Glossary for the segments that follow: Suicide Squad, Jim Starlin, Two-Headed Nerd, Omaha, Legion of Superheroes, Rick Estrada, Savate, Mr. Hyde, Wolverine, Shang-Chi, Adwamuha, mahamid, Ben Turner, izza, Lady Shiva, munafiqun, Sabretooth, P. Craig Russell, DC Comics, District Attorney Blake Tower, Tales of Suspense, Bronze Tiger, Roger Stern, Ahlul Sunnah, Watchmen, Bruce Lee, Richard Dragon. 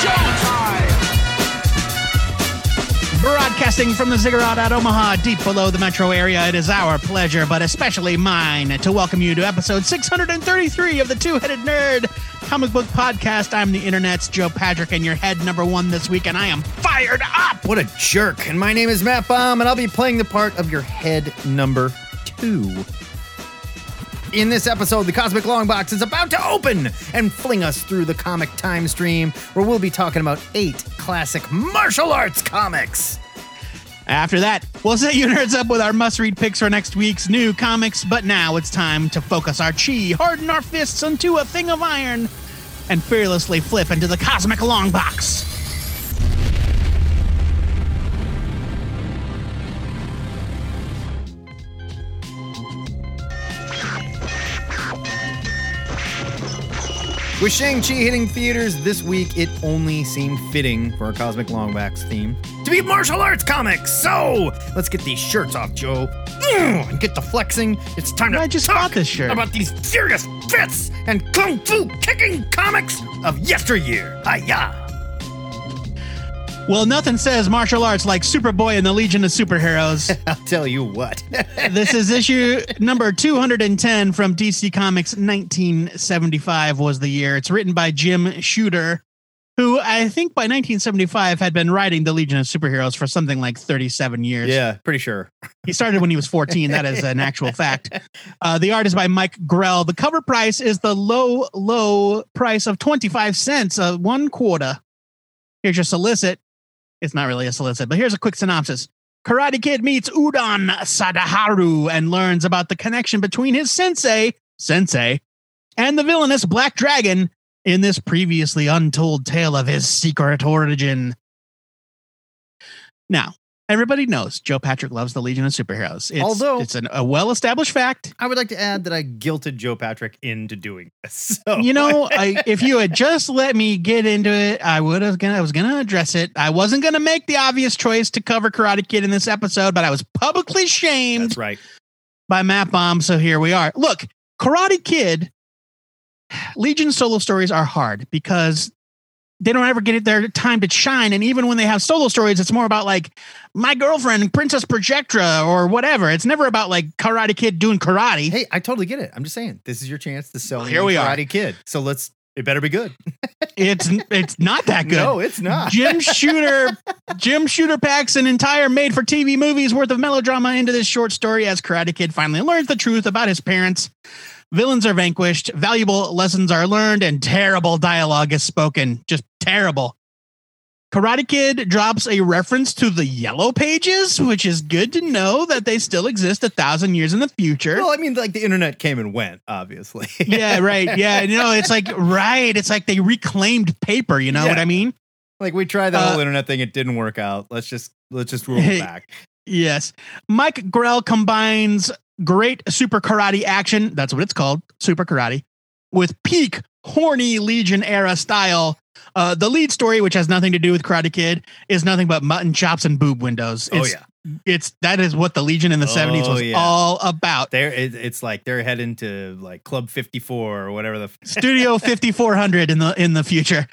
Showtime! Broadcasting from the Ziggurat at Omaha, deep below the metro area, it is our pleasure, but especially mine, to welcome you to episode 633 of the Two-Headed Nerd comic book podcast. I'm the internet's Joe Patrick, and your head number one this week, and I am fired up! What a jerk! And my name is Matt Baum, and I'll be playing the part of your head number two. In this episode, the Cosmic Long Box is about to open and fling us through the comic time stream, where we'll be talking about 8 classic martial arts comics. After that, we'll set you nerds up with our must-read picks for next week's new comics, but now it's time to focus our chi, harden our fists into a thing of iron, and fearlessly flip into the Cosmic Long Box. With Shang-Chi hitting theaters this week, it only seemed fitting for our Cosmic Longbox theme to be martial arts comics. So let's get these shirts off, Joe, and get the flexing. It's time to talk about these furious fists and kung fu kicking comics of yesteryear. Hi-ya! Well, nothing says martial arts like Superboy and the Legion of Superheroes. I'll tell you what. This is issue number 210 from DC Comics. 1975 was the year. It's written by Jim Shooter, who I think by 1975 had been writing the Legion of Superheroes for something like 37 years. Yeah, pretty sure. He started when he was 14. That is an actual fact. The art is by Mike Grell. The cover price is the low, low price of 25 cents, one quarter. Here's your solicit. It's not really a solicit, but here's a quick synopsis. Karate Kid meets Udon Sadaharu and learns about the connection between his sensei, and the villainous Black Dragon in this previously untold tale of his secret origin. Now, everybody knows Joe Patrick loves the Legion of Superheroes. Although it's a well-established fact. I would like to add that I guilted Joe Patrick into doing this. So. You know, if you had just let me get into it, I was going to address it. I wasn't going to make the obvious choice to cover Karate Kid in this episode, but I was publicly shamed. That's right. By Matt Baum, so here we are. Look, Karate Kid, Legion solo stories are hard because they don't ever get their time to shine. And even when they have solo stories, it's more about like my girlfriend, Princess Projectra, or whatever. It's never about like Karate Kid doing karate. Hey, I totally get it. I'm just saying this is your chance to sell Karate Kid. So it better be good. It's not that good. No, it's not. Jim Shooter packs an entire made-for-TV movie's worth of melodrama into this short story as Karate Kid finally learns the truth about his parents. Villains are vanquished, valuable lessons are learned, and terrible dialogue is spoken. Just terrible. Karate Kid drops a reference to the Yellow Pages, which is good to know that they still exist 1,000 years in the future. Well, I mean, like the internet came and went, obviously. Yeah, right. Yeah, it's like, right. It's like they reclaimed paper. You know what I mean? Like we tried the whole internet thing. It didn't work out. Let's just roll it back. Yes. Mike Grell combines great super karate action, that's what it's called, super karate, with peak horny Legion era style. The lead story, which has nothing to do with Karate Kid, is nothing but mutton chops and boob windows. That is what the Legion in the 70s was all about. It's like they're heading to like Club 54 or whatever Studio 5400 in the future.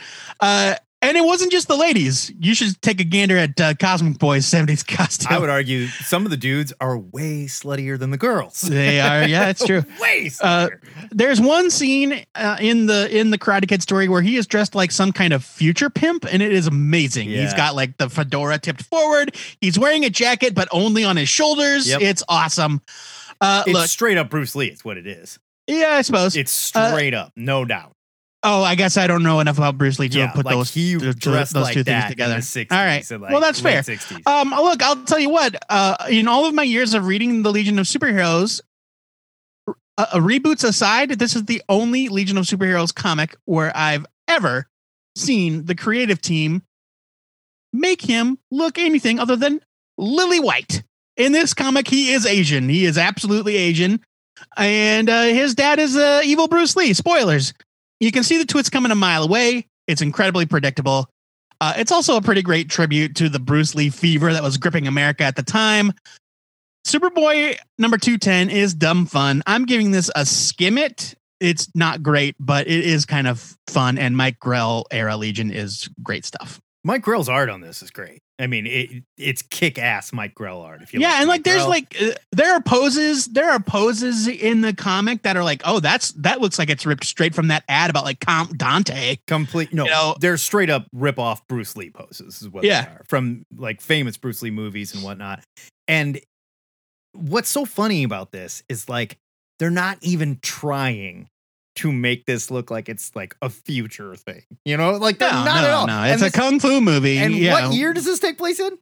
And it wasn't just the ladies. You should take a gander at Cosmic Boy's 70s costume. I would argue some of the dudes are way sluttier than the girls. They are. Yeah, it's true. Way sluttier. There's one scene in the Karate Kid story where he is dressed like some kind of future pimp, and it is amazing. Yeah. He's got like the fedora tipped forward. He's wearing a jacket, but only on his shoulders. Yep. It's awesome. It's straight up Bruce Lee. It's what it is. Yeah, I suppose. It's straight up. No doubt. Oh, I guess I don't know enough about Bruce Lee to put like those two things together. In the 60s, all right. Like, well, that's fair. 60s. Look, I'll tell you what. In all of my years of reading the Legion of Superheroes, reboots aside, this is the only Legion of Superheroes comic where I've ever seen the creative team make him look anything other than lily white. In this comic, he is Asian. He is absolutely Asian. And his dad is evil Bruce Lee. Spoilers. You can see the twist coming a mile away. It's incredibly predictable. It's also a pretty great tribute to the Bruce Lee fever that was gripping America at the time. Superboy number 210 is dumb fun. I'm giving this a skim it. It's not great, but it is kind of fun. And Mike Grell era Legion is great stuff. Mike Grell's art on this is great. I mean, it's kick-ass Mike Grell art. If you there are poses in the comic that are like, oh, that looks like it's ripped straight from that ad about like Comp Dante. They're straight up rip off Bruce Lee poses is what they are from like famous Bruce Lee movies and whatnot. And what's so funny about this is like they're not even trying to make this look like it's like a future thing, you know, like not at all. No, it's a kung fu movie. And what year does this take place in?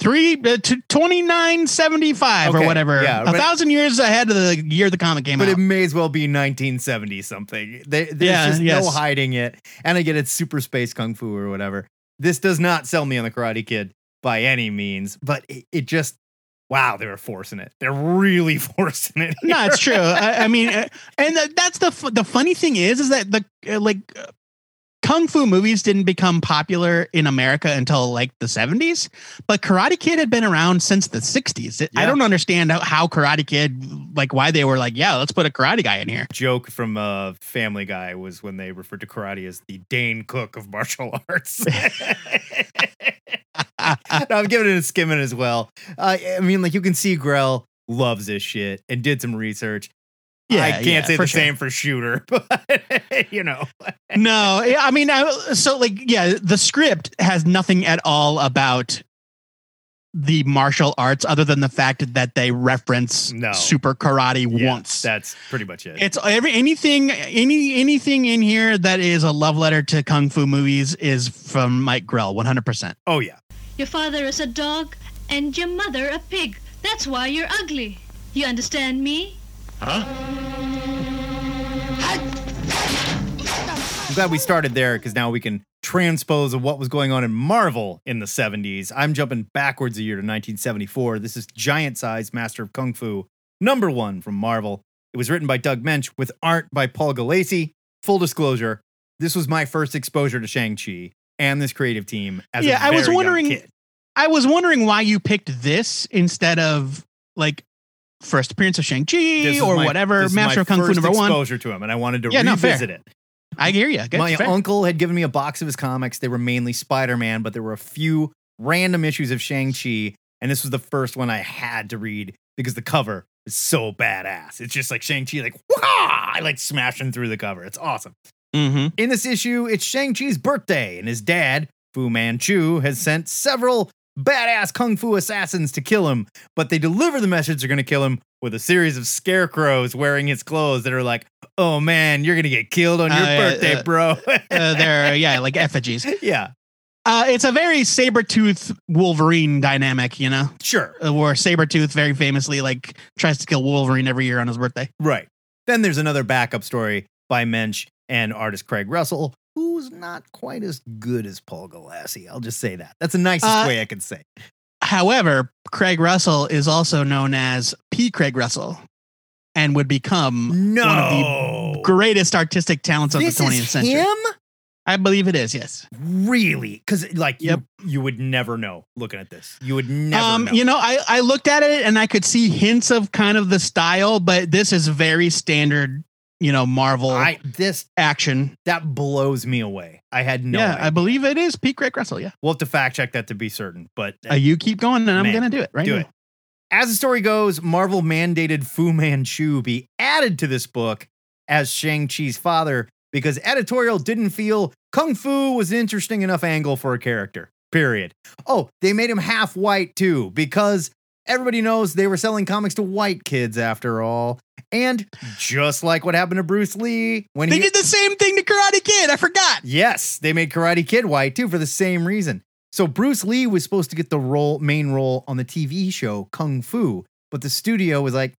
2975 or whatever. Yeah, 1,000 years ahead of the year the comic came out. But it may as well be 1970 something. There's no hiding it. And again, it's super space kung fu or whatever. This does not sell me on the Karate Kid by any means, but it just, wow, they were forcing it. They're really forcing it. Here. No, it's true. I mean, and that's the funny thing is that the kung fu movies didn't become popular in America until like the 70s, but Karate Kid had been around since the 60s. I don't understand how Karate Kid, like why they were like, yeah, let's put a karate guy in here. Joke from Family Guy was when they referred to karate as the Dane Cook of martial arts. No, I'm giving it a skimming as well. I mean, like you can see Grell loves this shit and did some research. Yeah, I can't say the same for Shooter, but you know. No, I mean, the script has nothing at all about the martial arts other than the fact that they reference super karate once. That's pretty much it. It's anything in here that is a love letter to kung fu movies is from Mike Grell, 100%. Oh yeah. Your father is a dog and your mother a pig. That's why you're ugly. You understand me? Huh? I'm glad we started there because now we can transpose of what was going on in Marvel in the 70s. I'm jumping backwards a year to 1974. This is Giant Size, Master of Kung Fu, #1 from Marvel. It was written by Doug Moench with art by Paul Galassi. Full disclosure, this was my first exposure to Shang-Chi. And this creative team as a very young kid. I was wondering why you picked this instead of like first appearance of Shang-Chi or whatever. Master of Kung Fu #1 exposure to him, and I wanted to revisit it. I hear you. Good, my uncle had given me a box of his comics. They were mainly Spider-Man, but there were a few random issues of Shang-Chi, and this was the first one I had to read because the cover is so badass. It's just like Shang-Chi, like wah! I like smashing through the cover. It's awesome. Mm-hmm. In this issue, it's Shang-Chi's birthday, and his dad, Fu Manchu, has sent several badass kung fu assassins to kill him, but they deliver the message they're going to kill him with a series of scarecrows wearing his clothes that are like, oh man, you're going to get killed on your birthday, bro. They're, like effigies. Yeah. It's a very saber-tooth Wolverine dynamic, you know? Sure. Where Sabretooth very famously, like, tries to kill Wolverine every year on his birthday. Right. Then there's another backup story by Moench and artist Craig Russell, who's not quite as good as Paul Galassi. I'll just say that. That's the nicest way I can say it. However, Craig Russell is also known as P. Craig Russell and would become one of the greatest artistic talents of the 20th century. Him? I believe it is, yes. Really? Because you would never know looking at this. You would never know. You know, I looked at it and I could see hints of kind of the style, but this is very standard, you know, Marvel this action. That blows me away. I had no idea. I believe it is P. Craig Russell, yeah. We'll have to fact check that to be certain, but... you keep going and I'm going to do it right now. As the story goes, Marvel mandated Fu Manchu be added to this book as Shang-Chi's father because editorial didn't feel Kung Fu was an interesting enough angle for a character, period. Oh, they made him half white too because... everybody knows they were selling comics to white kids after all. And just like what happened to Bruce Lee, when they did the same thing to Karate Kid. I forgot. Yes, they made Karate Kid white too for the same reason. So Bruce Lee was supposed to get the main role on the TV show Kung Fu, but the studio was like,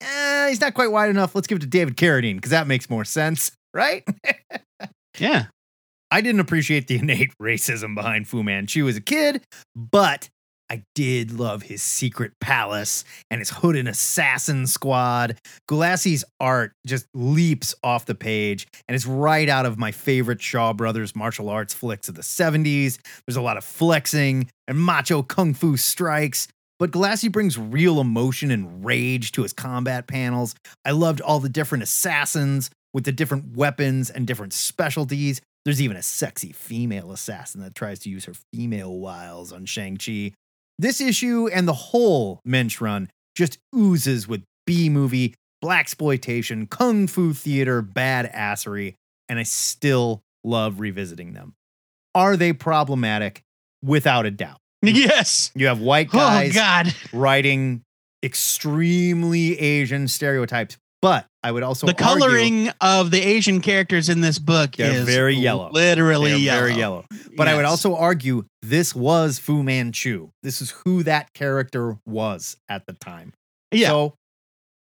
he's not quite wide enough. Let's give it to David Carradine because that makes more sense, right? Yeah. I didn't appreciate the innate racism behind Fu Manchu as a kid, but I did love his Secret Palace and his Hood and Assassin Squad. Galassi's art just leaps off the page and it's right out of my favorite Shaw Brothers martial arts flicks of the 70s. There's a lot of flexing and macho kung fu strikes, but Galassi brings real emotion and rage to his combat panels. I loved all the different assassins with the different weapons and different specialties. There's even a sexy female assassin that tries to use her female wiles on Shang-Chi. This issue and the whole Mensch run just oozes with B-movie, blaxploitation, kung fu theater, badassery, and I still love revisiting them. Are they problematic? Without a doubt. Yes. You have white guys writing extremely Asian stereotypes, but I would also argue the coloring of the Asian characters in this book is very yellow. Literally yellow. Very yellow. But yes. I would also argue this was Fu Manchu. This is who that character was at the time. Yeah. So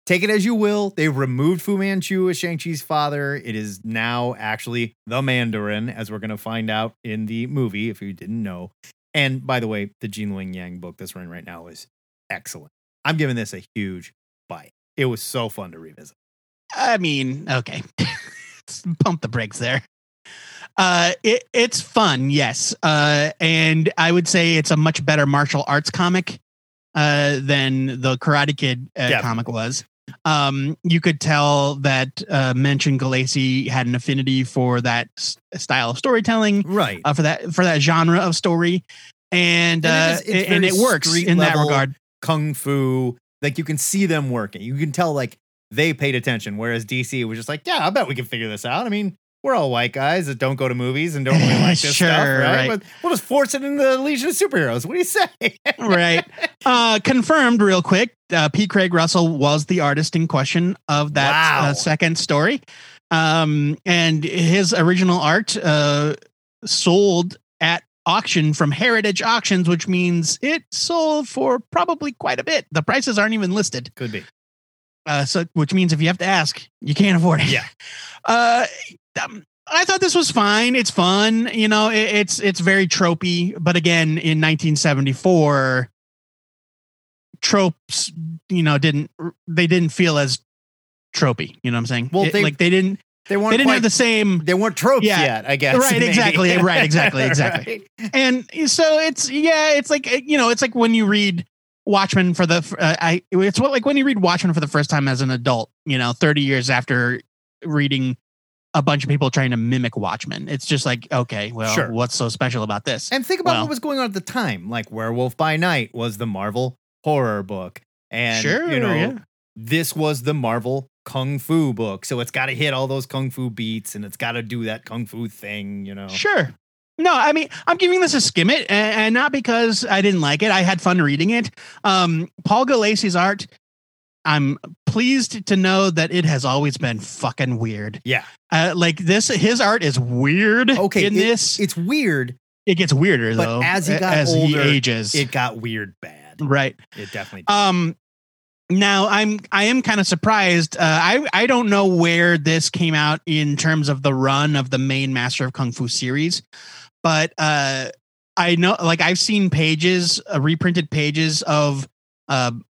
take it as you will. They removed Fu Manchu as Shang-Chi's father. It is now actually the Mandarin, as we're going to find out in the movie, if you didn't know. And by the way, the Jean Ling Yang book that's running right now is excellent. I'm giving this a huge buy. It was so fun to revisit. I mean, okay. Pump the brakes there. It's fun, yes. And I would say it's a much better martial arts comic than the Karate Kid comic was. You could tell that Mensch and Galassi had an affinity for that style of storytelling, right? For that genre of story, and it works in that regard. Kung fu, like you can see them working. You can tell like they paid attention, whereas DC was just like, yeah, I bet we can figure this out. I mean, we're all white guys that don't go to movies and don't really like this stuff, right? But we'll just force it into the Legion of Superheroes. What do you say? Right. Confirmed real quick. P. Craig Russell was the artist in question of that second story. And his original art sold at auction from Heritage Auctions, which means it sold for probably quite a bit. The prices aren't even listed. Could be. So, which means if you have to ask, you can't afford it. Yeah. I thought this was fine. It's fun. You know, it's very tropey. But again, in 1974, tropes, you know, didn't feel as tropey. You know what I'm saying? Well, they didn't have the same. They weren't tropes yet, I guess. Right. Maybe. Exactly. Right. Exactly. Right. And so it's like when you read Watchmen for the first time as an adult, you know, 30 years after reading a bunch of people trying to mimic Watchmen. It's just like, okay, well, sure. What's so special about this? And think about what was going on at the time. Like Werewolf by Night was the Marvel horror book. And, this was the Marvel kung fu book. So it's got to hit all those kung fu beats and it's got to do that kung fu thing, you know? Sure. No, I mean, I'm giving this a skim it, and not because I didn't like it. I had fun reading it. Paul Galassi's art, I'm pleased to know that it has always been fucking weird. Yeah. His art is weird. Okay. It's weird. It gets weirder, though. But as he got older, he ages. It got weird bad. Right. It definitely did. Now, I am kind of surprised. I don't know where this came out in terms of the run of the main Master of Kung Fu series. But I know, like, I've seen pages, reprinted pages of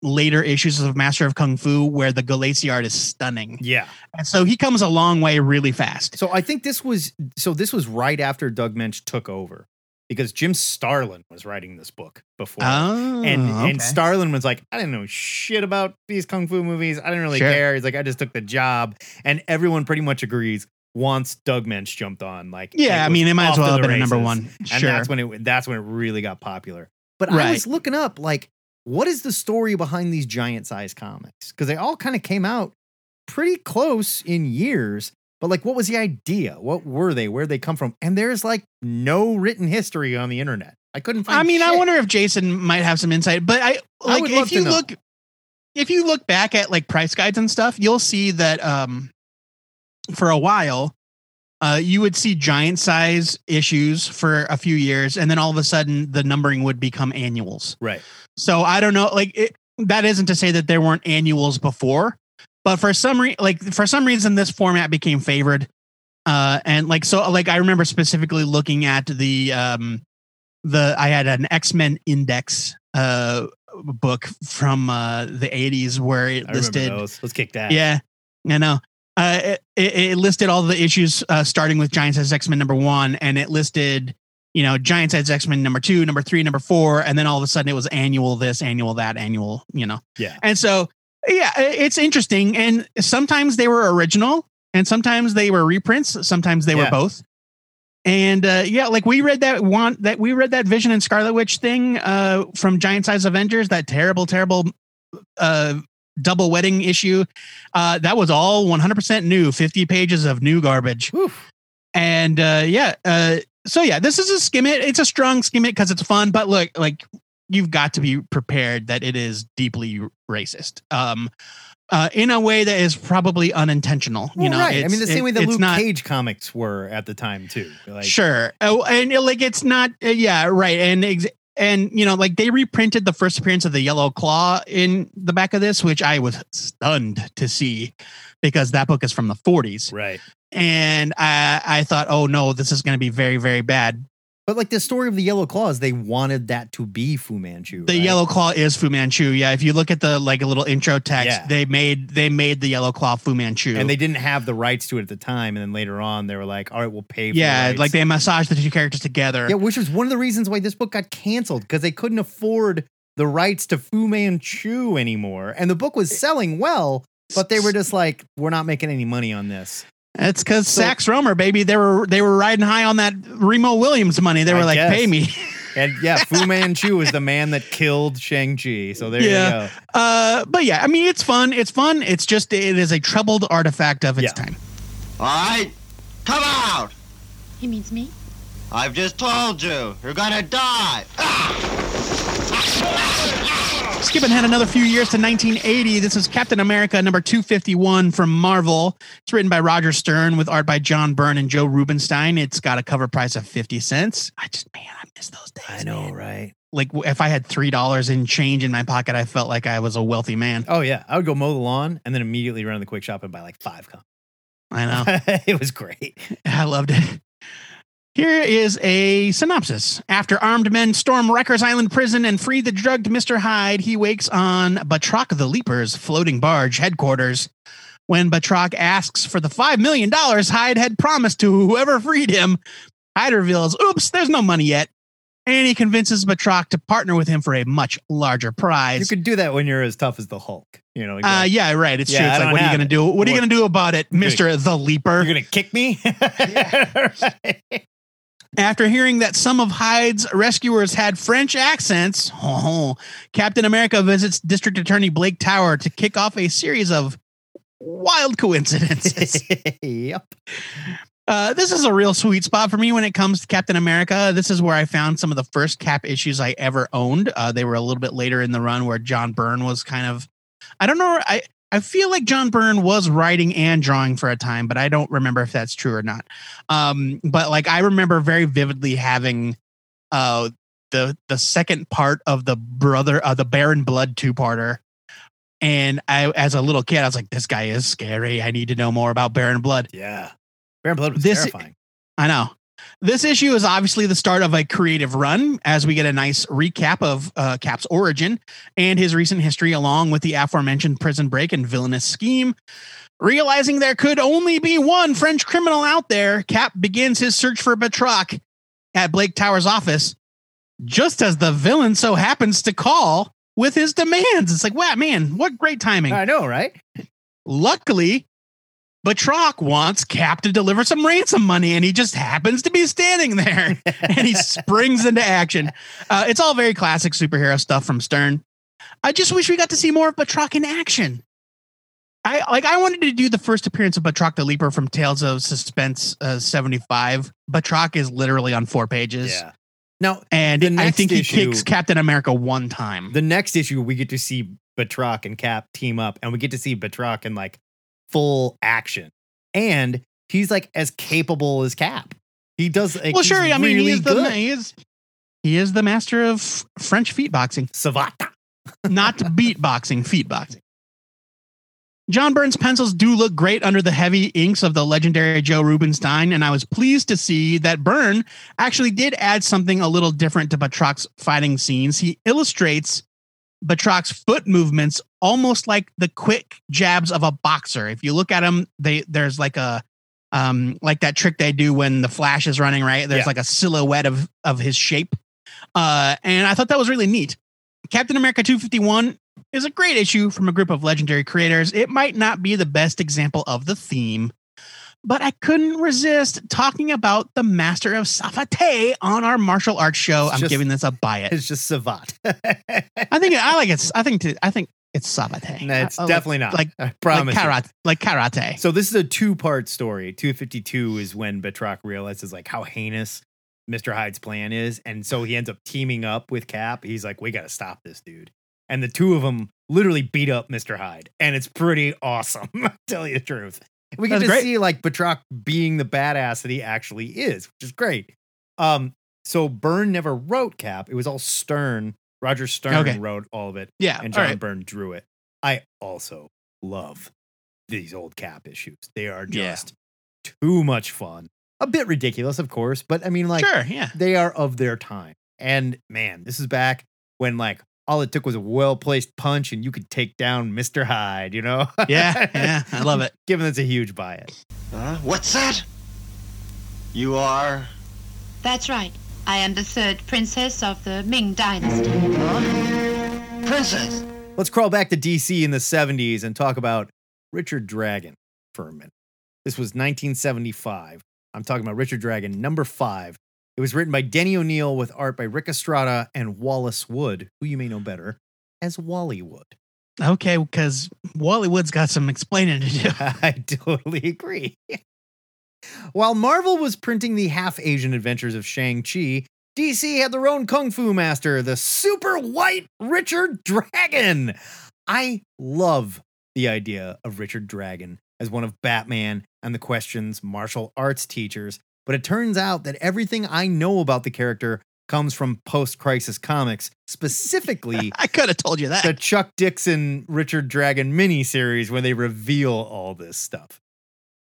later issues of Master of Kung Fu where the Galassi art is stunning. Yeah. And so he comes a long way really fast. So I think this was right after Doug Moench took over, because Jim Starlin was writing this book before. Oh, and Starlin was like, I didn't know shit about these kung fu movies. I didn't really care. He's like, I just took the job. And everyone pretty much agrees. Once Doug Moench jumped on, like, yeah, I mean, it might as well have been number one. Sure. And that's when it really got popular. But I was looking up, like, what is the story behind these giant size comics? Because they all kind of came out pretty close in years. But like, what was the idea? What were they? Where'd they come from? And there's like no written history on the internet. I couldn't find. I mean, shit. I wonder if Jason might have some insight. But if you look back at like price guides and stuff, you'll see that for a while, you would see giant size issues for a few years, and then all of a sudden, the numbering would become annuals. Right. So I don't know. Like that isn't to say that there weren't annuals before. But for some reason, this format became favored, and I remember specifically looking at I had an X-Men index book from the 80s where it listed. Let's kick that. Yeah, I know. It listed all the issues starting with Giant Size X-Men #1, and it listed, you know, Giant Size X-Men #2, #3, #4, and then all of a sudden it was annual this, annual that, annual, you know. Yeah. And so, yeah, it's interesting. And sometimes they were original, and sometimes they were reprints. Sometimes they were both. And yeah, like we read that Vision and Scarlet Witch thing from Giant Size Avengers, that terrible. Double wedding issue. That was all 100% new, 50 pages of new garbage. Oof. And so yeah, this is a skim it. It's a strong skim it because it's fun. But look, like you've got to be prepared that it is deeply racist in a way that is probably unintentional. Well, you know, right? I mean, the same way the Luke Cage comics were at the time too. Like, sure, and like it's not. Yeah, right, and. And, you know, like they reprinted the first appearance of the Yellow Claw in the back of this, which I was stunned to see because that book is from the 40s. Right. And I thought, oh, no, this is going to be very, very bad. But like the story of the Yellow Claw is they wanted that to be Fu Manchu. The Yellow Claw is Fu Manchu. Yeah. If you look at the like a little intro text, they made the Yellow Claw Fu Manchu. And they didn't have the rights to it at the time. And then later on, they were like, all right, we'll pay for the rights. Like they massaged the two characters together. Yeah, which was one of the reasons why this book got canceled, because they couldn't afford the rights to Fu Manchu anymore. And the book was selling well, but they were just like, we're not making any money on this. It's because Sax Rohmer, baby, they were riding high on that Remo Williams money. They were pay me. And yeah, Fu Manchu is the man that killed Shang-Chi. So there you go. But yeah, I mean, it's fun. It's fun. It's just, it is a troubled artifact of its time. All right, come out. He means me. I've just told you, you're going to die. Skipping ahead another few years to 1980. This is Captain America number 251 from Marvel. It's written by Roger Stern with art by John Byrne and Joe Rubenstein. It's got a cover price of 50 cents. I miss those days. I know, man. Right? Like if I had $3 in change in my pocket, I felt like I was a wealthy man. Oh yeah. I would go mow the lawn and then immediately run to the quick shop and buy like 5 comics. I know. It was great. I loved it. Here is a synopsis. After armed men storm Rikers Island prison and free the drugged Mr. Hyde, he wakes on Batroc the Leaper's floating barge headquarters. When Batroc asks for the $5 million Hyde had promised to whoever freed him, Hyde reveals, oops, there's no money yet. And he convinces Batroc to partner with him for a much larger prize. You could do that when you're as tough as the Hulk. You know, exactly. Yeah, right. It's true. It's like, what are you going to do? What are you going to do about it, Mr. the Leaper? You're going to kick me? Yeah. Right. After hearing that some of Hyde's rescuers had French accents, Captain America visits District Attorney Blake Tower to kick off a series of wild coincidences. Yep. This is a real sweet spot for me when it comes to Captain America. This is where I found some of the first Cap issues I ever owned. They were a little bit later in the run where John Byrne was kind of, I don't know. I feel like John Byrne was writing and drawing for a time, but I don't remember if that's true or not. But like I remember very vividly having the second part of the Baron Blood 2-parter. And I, as a little kid, I was like, this guy is scary. I need to know more about Baron Blood. Yeah. Baron Blood was terrifying. I know. This issue is obviously the start of a creative run as we get a nice recap of Cap's origin and his recent history, along with the aforementioned prison break and villainous scheme. Realizing there could only be one French criminal out there, Cap begins his search for Batroc at Blake Tower's office, just as the villain so happens to call with his demands. It's like, wow, man, what great timing. I know, right? Luckily, Batroc wants Cap to deliver some ransom money, and he just happens to be standing there, and he springs into action. It's all very classic superhero stuff from Stern. I just wish we got to see more of Batroc in action. I wanted to do the first appearance of Batroc the Leaper from Tales of Suspense 75. Batroc is literally on 4 pages. Yeah. Now, and I think he kicks Captain America one time. The next issue, we get to see Batroc and Cap team up, and we get to see Batroc and like full action, and he's like as capable as Cap. He does like, well, sure. I mean, really he is the master of French feet boxing, savate, not beatboxing, feet boxing. John Byrne's pencils do look great under the heavy inks of the legendary Joe Rubenstein, and I was pleased to see that Byrne actually did add something a little different to Batroc's fighting scenes. He illustrates Batroc's foot movements almost like the quick jabs of a boxer. If you look at him, there's like a like that trick they do when the Flash is running, right? There's like a silhouette of his shape. And I thought that was really neat. Captain America 251 is a great issue from a group of legendary creators. It might not be the best example of the theme, but I couldn't resist talking about the master of Savate on our martial arts show. I'm giving this a buy it. It's just Savate. I think it's Savate. No, it's definitely not. I promise. Like karate. So this is a two-part story. 252 is when Batroc realizes like how heinous Mr. Hyde's plan is, and so he ends up teaming up with Cap. He's like, we got to stop this dude. And the two of them literally beat up Mr. Hyde. And it's pretty awesome. I'll tell you the truth. We can just see like Batroc being the badass that he actually is, which is great. So Byrne never wrote Cap. It was all Stern. Roger Stern wrote all of it. Yeah. And John Byrne drew it. I also love these old Cap issues. They are just too much fun. A bit ridiculous, of course, but I mean, like, they are of their time. And man, this is back when like, all it took was a well-placed punch and you could take down Mr. Hyde, you know? Yeah, I love it. Given that's a huge buy-it. What's that? You are? That's right. I am the third princess of the Ming Dynasty. Huh? Princess? Let's crawl back to DC in the 70s and talk about Richard Dragon for a minute. This was 1975. I'm talking about Richard Dragon, number 5. It was written by Denny O'Neil with art by Rick Estrada and Wallace Wood, who you may know better as Wally Wood. Okay, because Wally Wood's got some explaining to do. I totally agree. While Marvel was printing the half-Asian adventures of Shang-Chi, DC had their own kung fu master, the super white Richard Dragon. I love the idea of Richard Dragon as one of Batman and the Question's martial arts teachers. But it turns out that everything I know about the character comes from post-Crisis comics, specifically... I could have told you that. The Chuck Dixon Richard Dragon miniseries where they reveal all this stuff.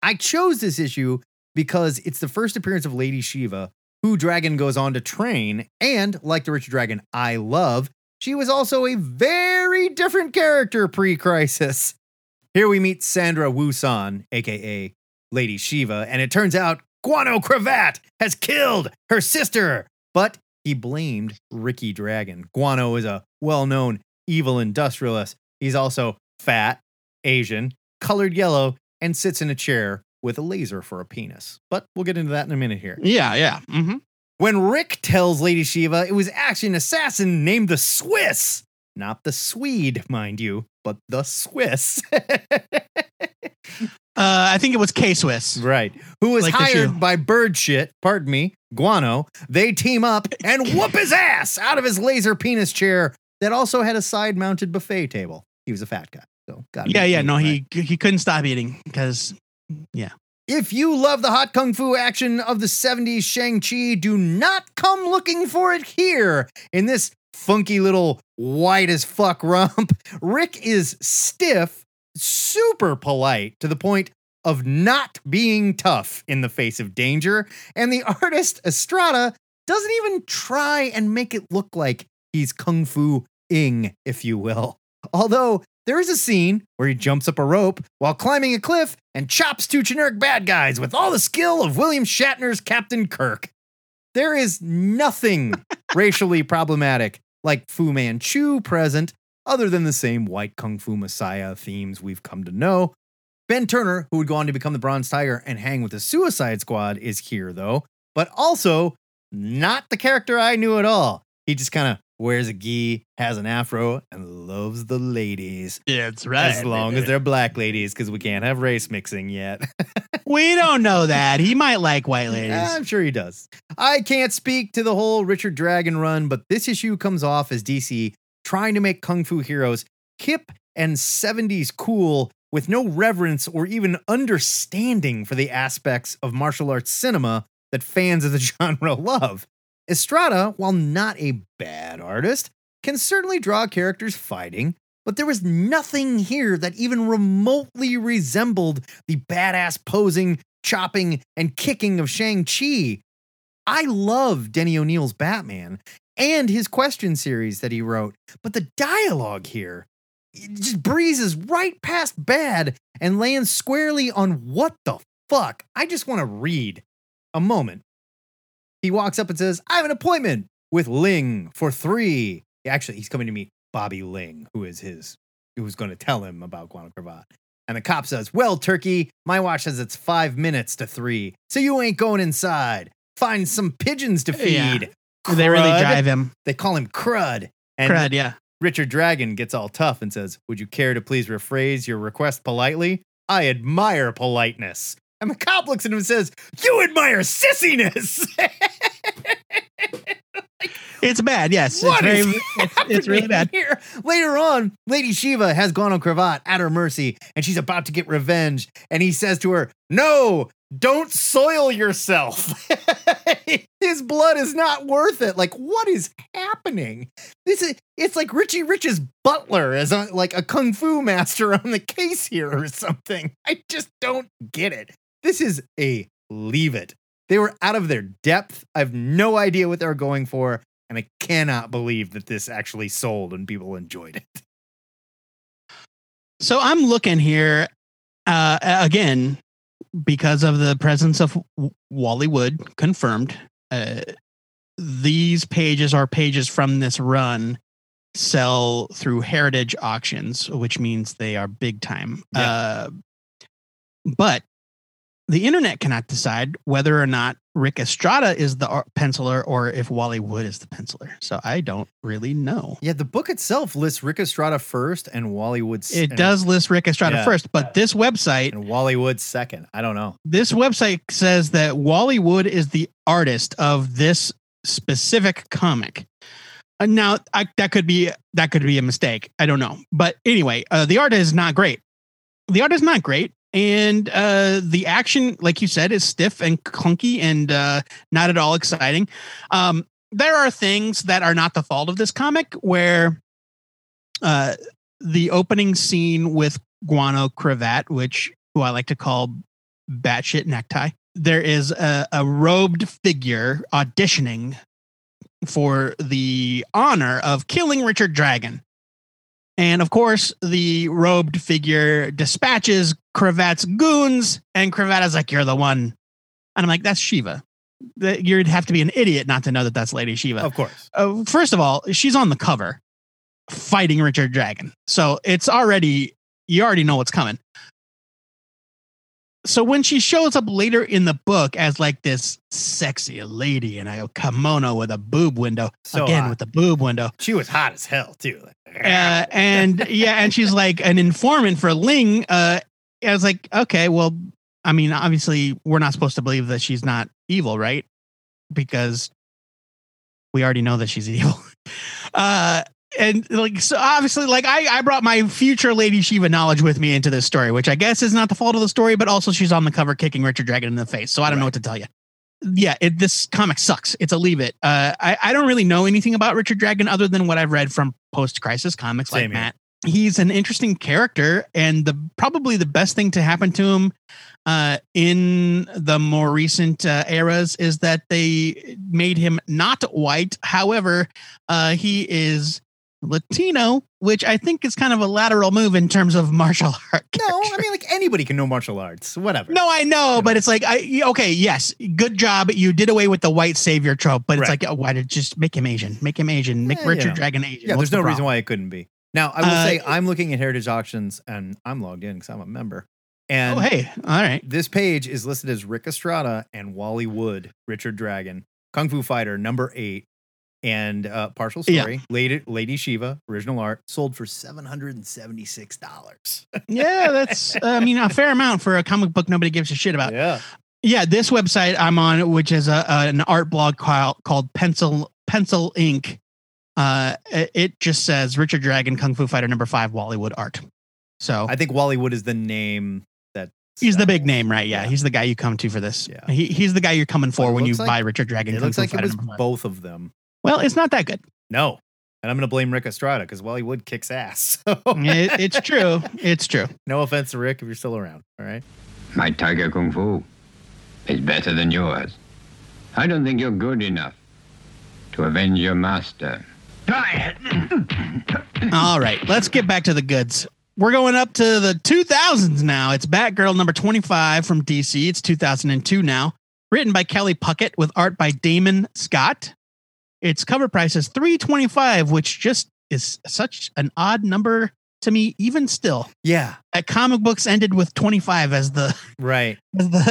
I chose this issue because it's the first appearance of Lady Shiva, who Dragon goes on to train, and, like the Richard Dragon I love, she was also a very different character pre-Crisis. Here we meet Sandra Wusan, a.k.a. Lady Shiva, and it turns out Guano Cravat has killed her sister, but he blamed Ricky Dragon. Guano is a well-known evil industrialist. He's also fat, Asian, colored yellow, and sits in a chair with a laser for a penis. But we'll get into that in a minute here. Yeah. Mm-hmm. When Rick tells Lady Shiva it was actually an assassin named the Swiss, not the Swede, mind you, but the Swiss. I think it was K-Swiss. Right. Who was like hired by Guano. They team up and whoop his ass out of his laser penis chair that also had a side-mounted buffet table. He was a fat guy. So got he couldn't stop eating because, If you love the hot kung fu action of the 70s Shang-Chi, do not come looking for it here in this funky little white-as-fuck romp. Rick is stiff, super polite to the point of not being tough in the face of danger. And the artist Estrada doesn't even try and make it look like he's kung fu-ing, if you will. Although there is a scene where he jumps up a rope while climbing a cliff and chops two generic bad guys with all the skill of William Shatner's Captain Kirk. There is nothing racially problematic like Fu Manchu present, other than the same white kung fu messiah themes we've come to know. Ben Turner, who would go on to become the Bronze Tiger and hang with the Suicide Squad, is here, though, but also not the character I knew at all. He just kind of wears a gi, has an afro, and loves the ladies. Yeah, that's right. As long as they're black ladies, because we can't have race mixing yet. We don't know that. He might like white ladies. I'm sure he does. I can't speak to the whole Richard Dragon run, but this issue comes off as DC trying to make kung fu heroes hip and 70s cool with no reverence or even understanding for the aspects of martial arts cinema that fans of the genre love. Estrada, while not a bad artist, can certainly draw characters fighting, but there was nothing here that even remotely resembled the badass posing, chopping, and kicking of Shang-Chi. I love Denny O'Neill's Batman and his Question series that he wrote, but the dialogue here, it just breezes right past bad and lands squarely on what the fuck. I just want to read a moment. He walks up and says, I have an appointment with Ling for 3. Actually, he's coming to meet Bobby Ling, who's going to tell him about Guano Cravat. And the cop says, well, Turkey, my watch says it's 5 minutes to 3, so you ain't going inside. Find some pigeons to feed. Yeah. They really drive him. They call him Crud. And Crud, yeah. Richard Dragon gets all tough and says, would you care to please rephrase your request politely? I admire politeness. And the cop looks at him and says, you admire sissiness. It's bad, yes. It's really bad. Here? Later on, Lady Shiva has Guano Cravat at her mercy, and she's about to get revenge. And he says to her, no, don't soil yourself. His blood is not worth it. Like, what is happening? It's like Richie Rich's butler as a kung fu master on the case here or something. I just don't get it. This is a leave it. They were out of their depth. I have no idea what they were going for, and I cannot believe that this actually sold and people enjoyed it. So I'm looking here, again, because of the presence of Wally Wood, confirmed. These pages are pages from this run, sell through Heritage Auctions, which means they are big time. Yeah. But the internet cannot decide whether or not Rick Estrada is the penciler or if Wally Wood is the penciler. So I don't really know. Yeah, the book itself lists Rick Estrada first and Wally Wood second. It does list Rick Estrada first, but this website... and Wally Wood second. I don't know. This website says that Wally Wood is the artist of this specific comic. Now, that could be a mistake. I don't know. But anyway, the art is not great. And the action, like you said, is stiff and clunky and not at all exciting. There are things that are not the fault of this comic, where the opening scene with Guano Cravat, who I like to call batshit necktie, there is a robed figure auditioning for the honor of killing Richard Dragon. And of course, the robed figure dispatches Cravat's goons, and Cravat is like, you're the one. And I'm like, that's Shiva. You'd have to be an idiot not to know that that's Lady Shiva. Of course. First of all, she's on the cover fighting Richard Dragon. So you already know what's coming. So when she shows up later in the book as like this sexy lady in a kimono with a boob window, she was hot as hell too. And she's like an informant for Ling. I was like, okay, well, I mean, obviously we're not supposed to believe that she's not evil, right? Because we already know that she's evil. I brought my future Lady Shiva knowledge with me into this story, which I guess is not the fault of the story, but also she's on the cover kicking Richard Dragon in the face. So I don't know what to tell you. Yeah, this comic sucks. It's a leave it. I don't really know anything about Richard Dragon other than what I've read from post-crisis comics. Same like here. Matt. He's an interesting character, and probably the best thing to happen to him in the more recent eras is that they made him not white. However, he is Latino, which I think is kind of a lateral move in terms of martial art character. No, I mean, like, anybody can know martial arts, whatever. No, I know, but it's like, okay, yes, good job. You did away with the white savior trope, but it's like, why did just make him Asian? Make him Asian. Make Richard Dragon Asian. Yeah, there's no reason why it couldn't be. Now, I will say, I'm looking at Heritage Auctions, and I'm logged in because I'm a member. And all right. This page is listed as Rick Estrada and Wally Wood, Richard Dragon, Kung Fu Fighter number 8, and partial story, Lady Shiva, original art, sold for $776. Yeah, that's, I mean, a fair amount for a comic book nobody gives a shit about. Yeah. Yeah, this website I'm on, which is an art blog called Pencil Inc., it just says Richard Dragon, Kung Fu Fighter number 5, Wally Wood art. So I think Wally Wood is the name that he's the big name, right? Yeah. He's the guy you come to for this. Yeah. He's the guy you're coming for when you buy Richard Dragon. It looks like it was both of them. Well, it's not that good. No, And I'm going to blame Rick Estrada because Wally Wood kicks ass. So. It's true. It's true. No offense to Rick if you're still around. All right. My tiger kung fu is better than yours. I don't think you're good enough to avenge your master. All right. Let's get back to the goods. We're going up to the 2000s now. It's Batgirl number 25 from DC. It's 2002 now. Written by Kelly Puckett with art by Damon Scott. Its cover price is $325, which just is such an odd number to me, even still. Yeah, at comic books ended with 25 as the right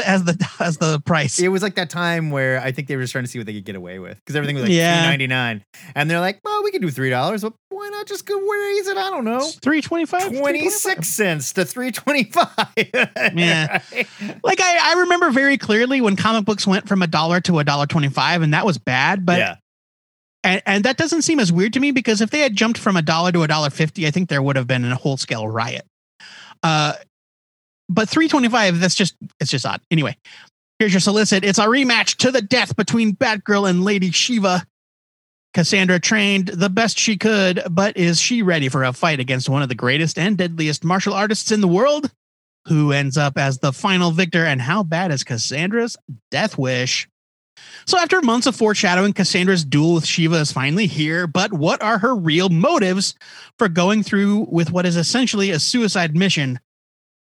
as the price. It was like that time where I think they were just trying to see what they could get away with because everything was like $2.99, and they're like, "Well, we could do $3, but why not just go raise it? I don't know, $3.25, 26 cents to $3.25." Yeah, right? Like I remember very clearly when comic books went from $1 to $1.25, and that was bad, but. Yeah. And that doesn't seem as weird to me because if they had jumped from $1 to $1.50, I think there would have been a whole scale riot. But $3.25, it's just odd. Anyway, here's your solicit. It's a rematch to the death between Batgirl and Lady Shiva. Cassandra trained the best she could, but is she ready for a fight against one of the greatest and deadliest martial artists in the world? Who ends up as the final victor, and how bad is Cassandra's death wish? So after months of foreshadowing, Cassandra's duel with Shiva is finally here, but what are her real motives for going through with what is essentially a suicide mission?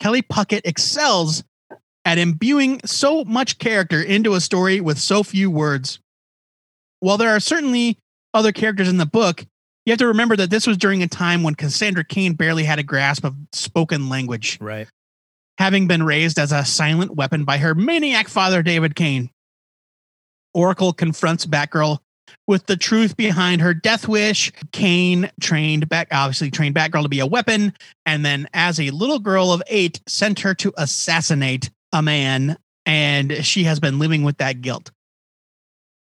Kelly Puckett excels at imbuing so much character into a story with so few words. While there are certainly other characters in the book, you have to remember that this was during a time when Cassandra Cain barely had a grasp of spoken language. Right. Having been raised as a silent weapon by her maniac father, David Cain. Oracle confronts Batgirl with the truth behind her death wish. Cain obviously trained Batgirl to be a weapon, and then as a little girl of 8, sent her to assassinate a man, and she has been living with that guilt.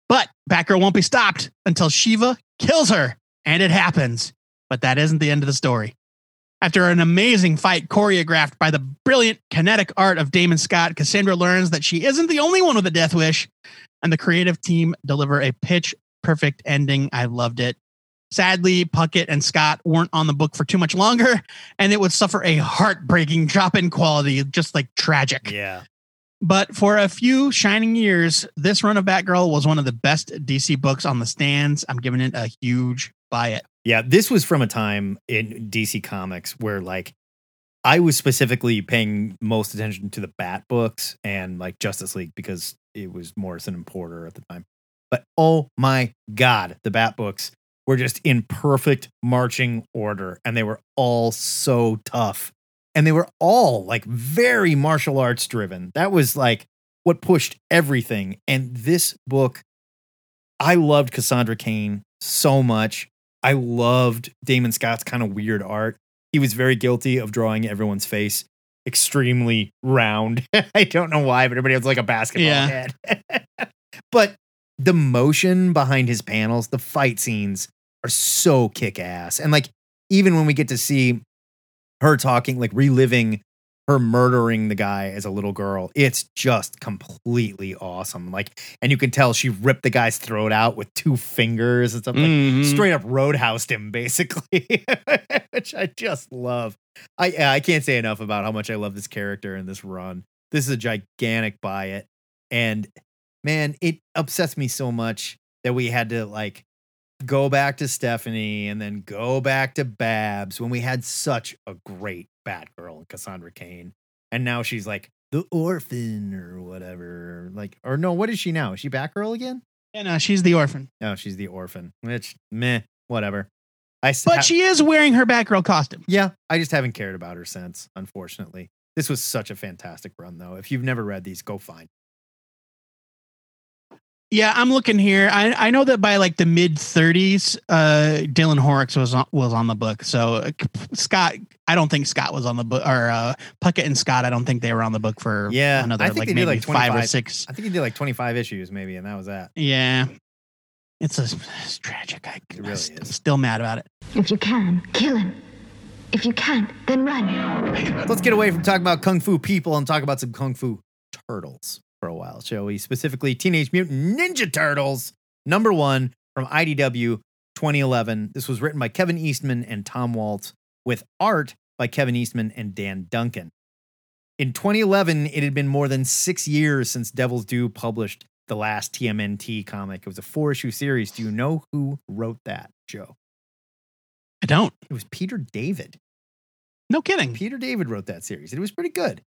But Batgirl won't be stopped until Shiva kills her, and it happens. But that isn't the end of the story. After an amazing fight choreographed by the brilliant kinetic art of Damon Scott, Cassandra learns that she isn't the only one with a death wish, and the creative team deliver a pitch-perfect ending. I loved it. Sadly, Puckett and Scott weren't on the book for too much longer, and it would suffer a heartbreaking drop in quality, just like tragic. Yeah. But for a few shining years, this run of Batgirl was one of the best DC books on the stands. I'm giving it a huge buy it. Yeah, this was from a time in DC Comics where, like, I was specifically paying most attention to the Bat books and, like, Justice League because it was Morrison and Porter at the time. But, oh, my God, the Bat books were just in perfect marching order, and they were all so tough. And they were all, like, very martial arts driven. That was, like, what pushed everything. And this book, I loved Cassandra Cain so much. I loved Damon Scott's kind of weird art. He was very guilty of drawing everyone's face extremely round. I don't know why, but everybody was like a basketball head. But the motion behind his panels, the fight scenes are so kick-ass. And like, even when we get to see her talking, like reliving her murdering the guy as a little girl, it's just completely awesome. Like, and you can tell she ripped the guy's throat out with 2 fingers and stuff, like straight up roadhoused him basically, which I just love. I can't say enough about how much I love this character and this run. This is a gigantic buy it. And man, it upsets me so much that we had to like go back to Stephanie and then go back to Babs when we had such a great Batgirl and Cassandra Cain, and now she's like the orphan or whatever, like, or no, what is she now? Is she Batgirl again? Yeah, no, she's the orphan. Oh, she's the orphan, which meh, whatever. But she is wearing her Batgirl costume. Yeah, I just haven't cared about her since, unfortunately. This was such a fantastic run, though. If you've never read these, go find. Yeah, I'm looking here. I know that by like the mid 30s, Dylan Horrocks was on the book. So Scott, I don't think Scott was on the book, or Puckett and Scott, I don't think they were on the book for another like maybe like 5 or 6. I think he did like 25 issues maybe, and that was that. Yeah, it's tragic. I'm still mad about it. If you can, kill him. If you can't, then run. Let's get away from talking about kung fu people and talk about some kung fu turtles for a while, shall we? Specifically Teenage Mutant Ninja Turtles, number 1 from IDW, 2011. This was written by Kevin Eastman and Tom Waltz, with art by Kevin Eastman and Dan Duncan. In 2011, it had been more than 6 years since Devil's Due published the last TMNT comic. It was a 4-issue series. Do you know who wrote that, Joe? I don't. It was Peter David. No kidding. Peter David wrote that series. It was pretty good.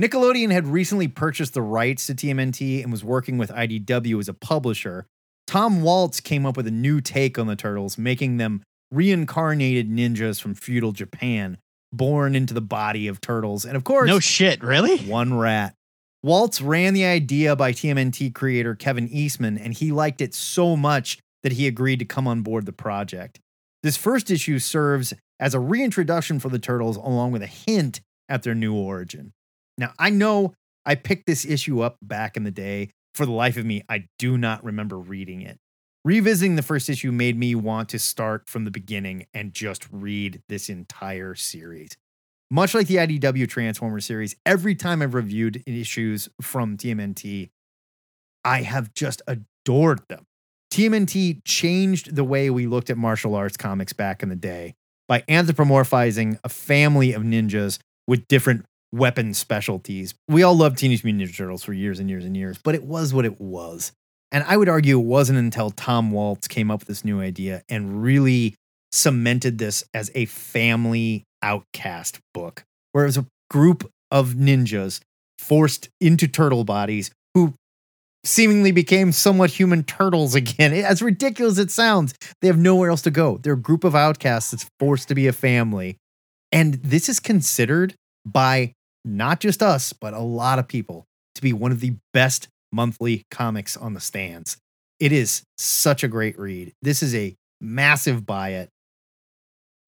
Nickelodeon had recently purchased the rights to TMNT and was working with IDW as a publisher. Tom Waltz came up with a new take on the Turtles, making them reincarnated ninjas from feudal Japan, born into the body of turtles. And of course... No shit, really? One rat. Waltz ran the idea by TMNT creator Kevin Eastman, and he liked it so much that he agreed to come on board the project. This first issue serves as a reintroduction for the Turtles, along with a hint at their new origin. Now, I know I picked this issue up back in the day. For the life of me, I do not remember reading it. Revisiting the first issue made me want to start from the beginning and just read this entire series. Much like the IDW Transformers series, every time I've reviewed issues from TMNT, I have just adored them. TMNT changed the way we looked at martial arts comics back in the day by anthropomorphizing a family of ninjas with different weapon specialties. We all loved Teenage Mutant Ninja Turtles for years and years and years, but it was what it was. And I would argue it wasn't until Tom Waltz came up with this new idea and really cemented this as a family outcast book, where it was a group of ninjas forced into turtle bodies who seemingly became somewhat human turtles again. As ridiculous as it sounds, they have nowhere else to go. They're a group of outcasts that's forced to be a family. And this is considered by not just us, but a lot of people to be one of the best monthly comics on the stands. It is such a great read. This is a massive buy it.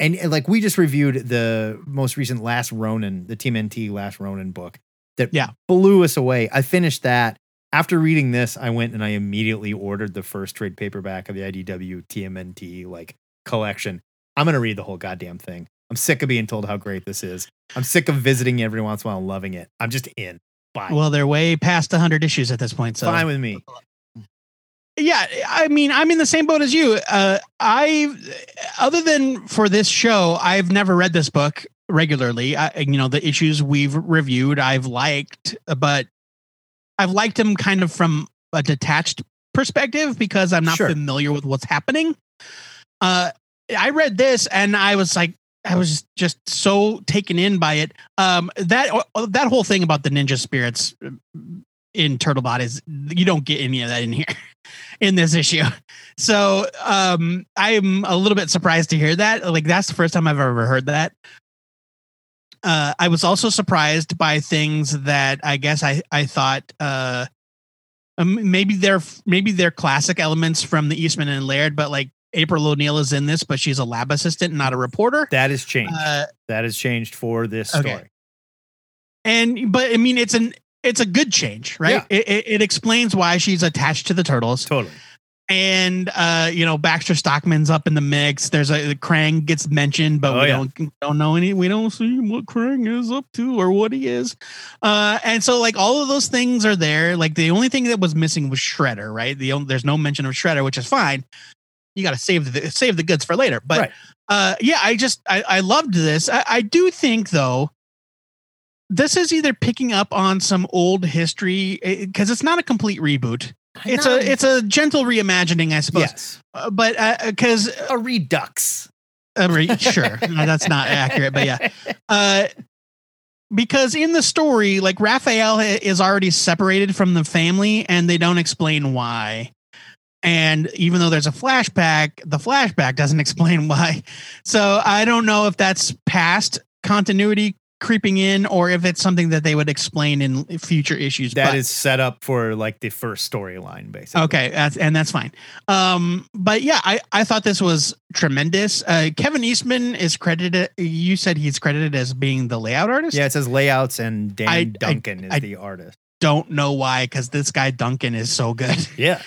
And like we just reviewed the most recent Last Ronin, the TMNT Last Ronin book that blew us away. I finished that. After reading this, I went and I immediately ordered the first trade paperback of the IDW TMNT like collection. I'm going to read the whole goddamn thing. I'm sick of being told how great this is. I'm sick of visiting every once in a while and loving it. I'm just in. Bye. Well, they're way past 100 issues at this point. So fine with me. Yeah, I mean, I'm in the same boat as you. Other than for this show, I've never read this book regularly. The issues we've reviewed, I've liked, but I've liked them kind of from a detached perspective because I'm not familiar with what's happening. I read this and I was like, I was just so taken in by it. That whole thing about the ninja spirits in turtle bodies, you don't get any of that in here in this issue. So I'm a little bit surprised to hear that. Like, that's the first time I've ever heard that. I was also surprised by things that I guess I thought maybe they're classic elements from the Eastman and Laird, but like April O'Neil is in this, but she's a lab assistant, not a reporter. That is changed. That is changed for this story. But I mean, it's a good change, right? Yeah. It explains why she's attached to the Turtles. Totally. And Baxter Stockman's up in the mix. There's Krang gets mentioned, but we don't know any. We don't see what Krang is up to or what he is. And so like all of those things are there. Like the only thing that was missing was Shredder, right? There's no mention of Shredder, which is fine. You got to save the goods for later. But I loved this. I do think, though, this is either picking up on some old history because it's not a complete reboot. It's a gentle reimagining, I suppose. Yes. A redux. Sure. No, that's not accurate, but yeah. Because in the story, like Raphael is already separated from the family and they don't explain why. And even though there's a flashback, the flashback doesn't explain why. So I don't know if that's past continuity creeping in or if it's something that they would explain in future issues. That is set up for like the first storyline, basically. Okay. That's fine. I thought this was tremendous. Kevin Eastman is credited. You said he's credited as being the layout artist. Yeah. It says layouts and Dan Duncan is the artist. Don't know why, because this guy Duncan is so good. Yeah.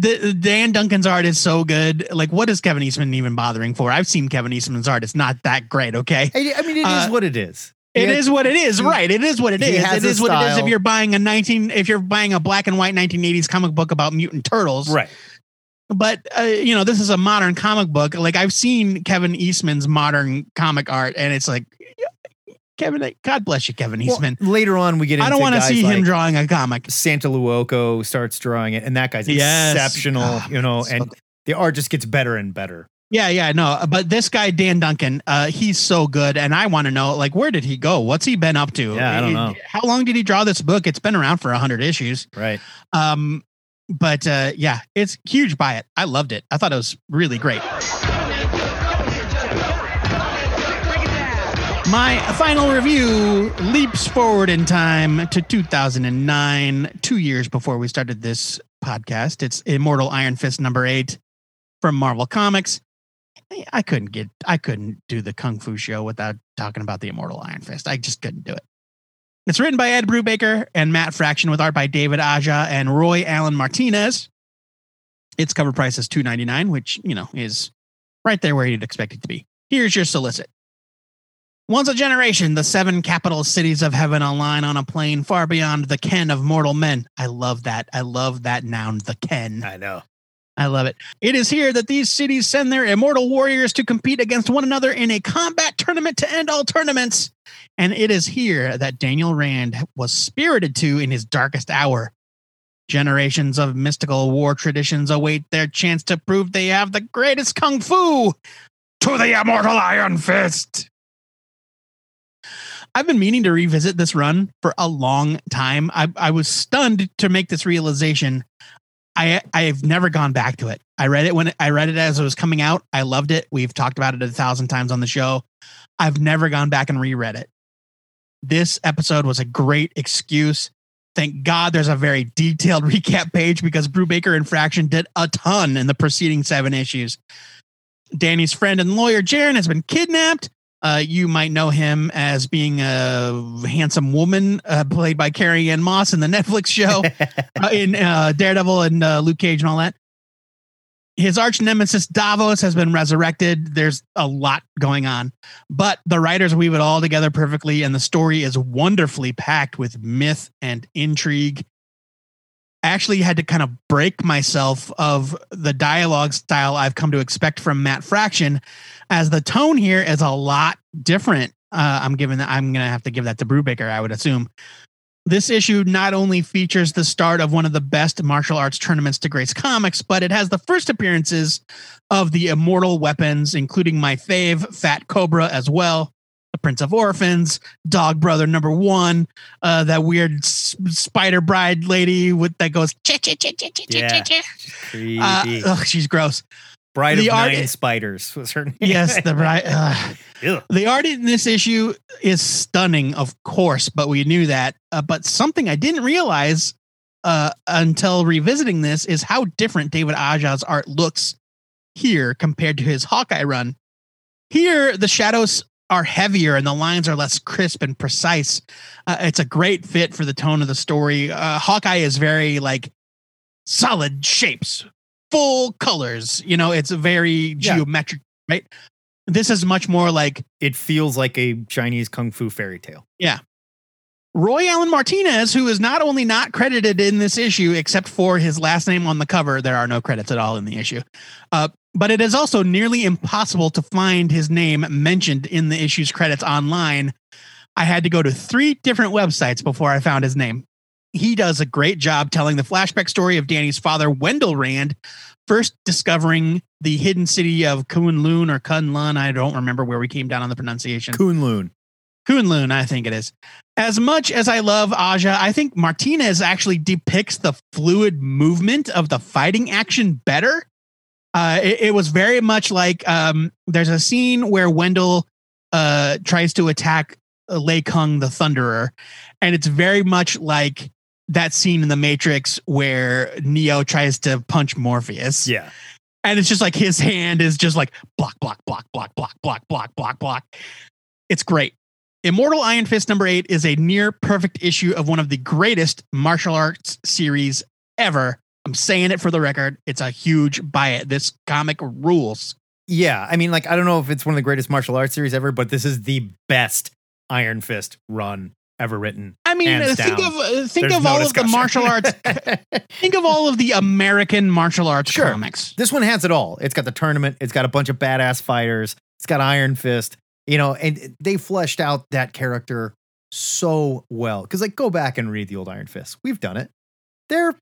Dan Duncan's art is so good. Like, what is Kevin Eastman even bothering for? I've seen Kevin Eastman's art. It's not that great, okay? I mean, it is what it is. It is what it is, right? It is what it is. It is what it is. If you're buying a black and white 1980s comic book about mutant turtles, right? But, you know, this is a modern comic book. Like, I've seen Kevin Eastman's modern comic art, and it's like, Kevin, God bless you, Kevin Eastman. Well, later on, we get into I don't want to see him drawing a comic. Santa Luoco starts drawing it, and that guy's exceptional, you know, so and the art just gets better and better. Yeah, yeah, no, but this guy, Dan Duncan, he's so good, and I want to know, like, where did he go? What's he been up to? Yeah, I don't know. How long did he draw this book? It's been around for 100 issues. Right. But, yeah, it's huge buy it. I loved it. I thought it was really great. My final review leaps forward in time to 2009, 2 years before we started this podcast. It's Immortal Iron Fist #8 from Marvel Comics. I couldn't do the Kung Fu show without talking about the Immortal Iron Fist. I just couldn't do it. It's written by Ed Brubaker and Matt Fraction with art by David Aja and Roy Alan Martinez. Its cover price is $2.99, which, you know, is right there where you'd expect it to be. Here's your solicit. Once a generation, the seven capital cities of heaven align on a plane far beyond the ken of mortal men. I love that. I love that noun, the ken. I know. I love it. It is here that these cities send their immortal warriors to compete against one another in a combat tournament to end all tournaments. And it is here that Daniel Rand was spirited to in his darkest hour. Generations of mystical war traditions await their chance to prove they have the greatest kung fu to the Immortal Iron Fist. I've been meaning to revisit this run for a long time. I was stunned to make this realization. I've never gone back to it. I read it as it was coming out. I loved it. We've talked about it 1,000 times on the show. I've never gone back and reread it. This episode was a great excuse. Thank God there's a very detailed recap page because Brubaker and Fraction did a ton in the preceding 7 issues. Danny's friend and lawyer Jaren has been kidnapped. You might know him as being a handsome woman played by Carrie Ann Moss in the Netflix show in Daredevil and Luke Cage and all that. His arch nemesis Davos has been resurrected. There's a lot going on, but the writers weave it all together perfectly. And the story is wonderfully packed with myth and intrigue. I actually had to kind of break myself of the dialogue style I've come to expect from Matt Fraction, as the tone here is a lot different. I'm going to have to give that to Brubaker, I would assume. This issue not only features the start of one of the best martial arts tournaments to grace comics, but it has the first appearances of the immortal weapons, including my fave, Fat Cobra, as well. Prince of Orphans, Dog Brother #1, that weird Spider Bride lady that goes cha-cha-cha-cha-cha-cha-cha. She's gross. Bride of Nine Spiders was her name. Yes, the bride. The art in this issue is stunning, of course, but we knew that. But something I didn't realize until revisiting this is how different David Aja's art looks here compared to his Hawkeye run. Here, the shadows are heavier and the lines are less crisp and precise. It's a great fit for the tone of the story. Hawkeye is very like solid shapes, full colors. You know, it's very geometric, right? This is much more like, it feels like a Chinese kung fu fairy tale. Yeah. Roy Alan Martinez, who is not only not credited in this issue, except for his last name on the cover, there are no credits at all in the issue. But it is also nearly impossible to find his name mentioned in the issue's credits online. I had to go to 3 different websites before I found his name. He does a great job telling the flashback story of Danny's father, Wendell Rand, first discovering the hidden city of Kunlun or Kunlun. I don't remember where we came down on the pronunciation. Kunlun, I think it is. As much as I love Aja, I think Martinez actually depicts the fluid movement of the fighting action better. It was very much like there's a scene where Wendell tries to attack Lei Kung the Thunderer, and it's very much like that scene in The Matrix where Neo tries to punch Morpheus. Yeah. And it's just like his hand is just like block, block, block, block, block, block, block, block, block. It's great. Immortal Iron Fist #8 is a near perfect issue of one of the greatest martial arts series ever. I'm saying it for the record. It's a huge buy it. This comic rules. Yeah. I mean, like, I don't know if it's one of the greatest martial arts series ever, but this is the best Iron Fist run ever written. I mean, think of all of the American martial arts comics. This one has it all. It's got the tournament. It's got a bunch of badass fighters. It's got Iron Fist, you know, and they fleshed out that character so well. Because, like, go back and read the old Iron Fist. We've done it. They're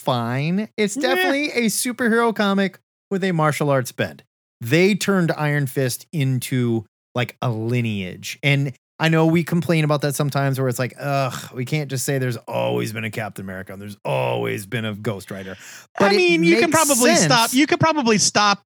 fine. It's definitely a superhero comic with a martial arts bend. They turned Iron Fist into like a lineage. And I know we complain about that sometimes where it's like, ugh, we can't just say there's always been a Captain America and there's always been a Ghost Rider. But I mean, you can probably stop. You could probably stop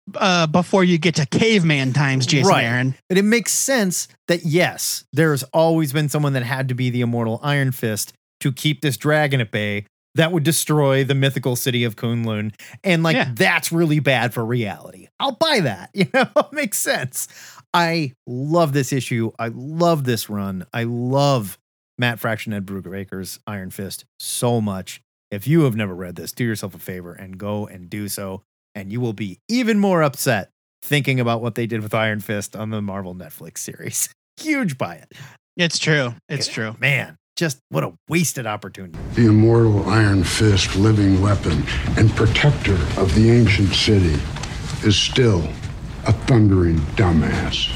before you get to caveman times, Jason Aaron. But it makes sense that, yes, there's always been someone that had to be the immortal Iron Fist to keep this dragon at bay that would destroy the mythical city of Kunlun. And like, that's really bad for reality. I'll buy that. You know, it makes sense. I love this issue. I love this run. I love Matt Fraction and Brubaker's Iron Fist so much. If you have never read this, do yourself a favor and go and do so. And you will be even more upset thinking about what they did with Iron Fist on the Marvel Netflix series. Huge buy it. It's true. It's true. Man. Just what a wasted opportunity. The immortal Iron Fist, living weapon and protector of the ancient city, is still a thundering dumbass.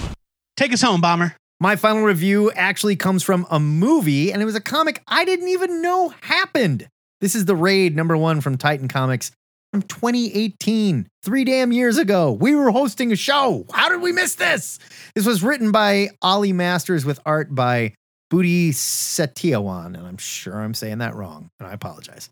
Take us home, Bomber. My final review actually comes from a movie, and it was a comic I didn't even know happened. This is The Raid #1 from Titan Comics from 2018. 3 damn years ago. We were hosting a show. How did we miss this? This was written by Ollie Masters with art by Budi Setiawan, and I'm sure I'm saying that wrong, and I apologize.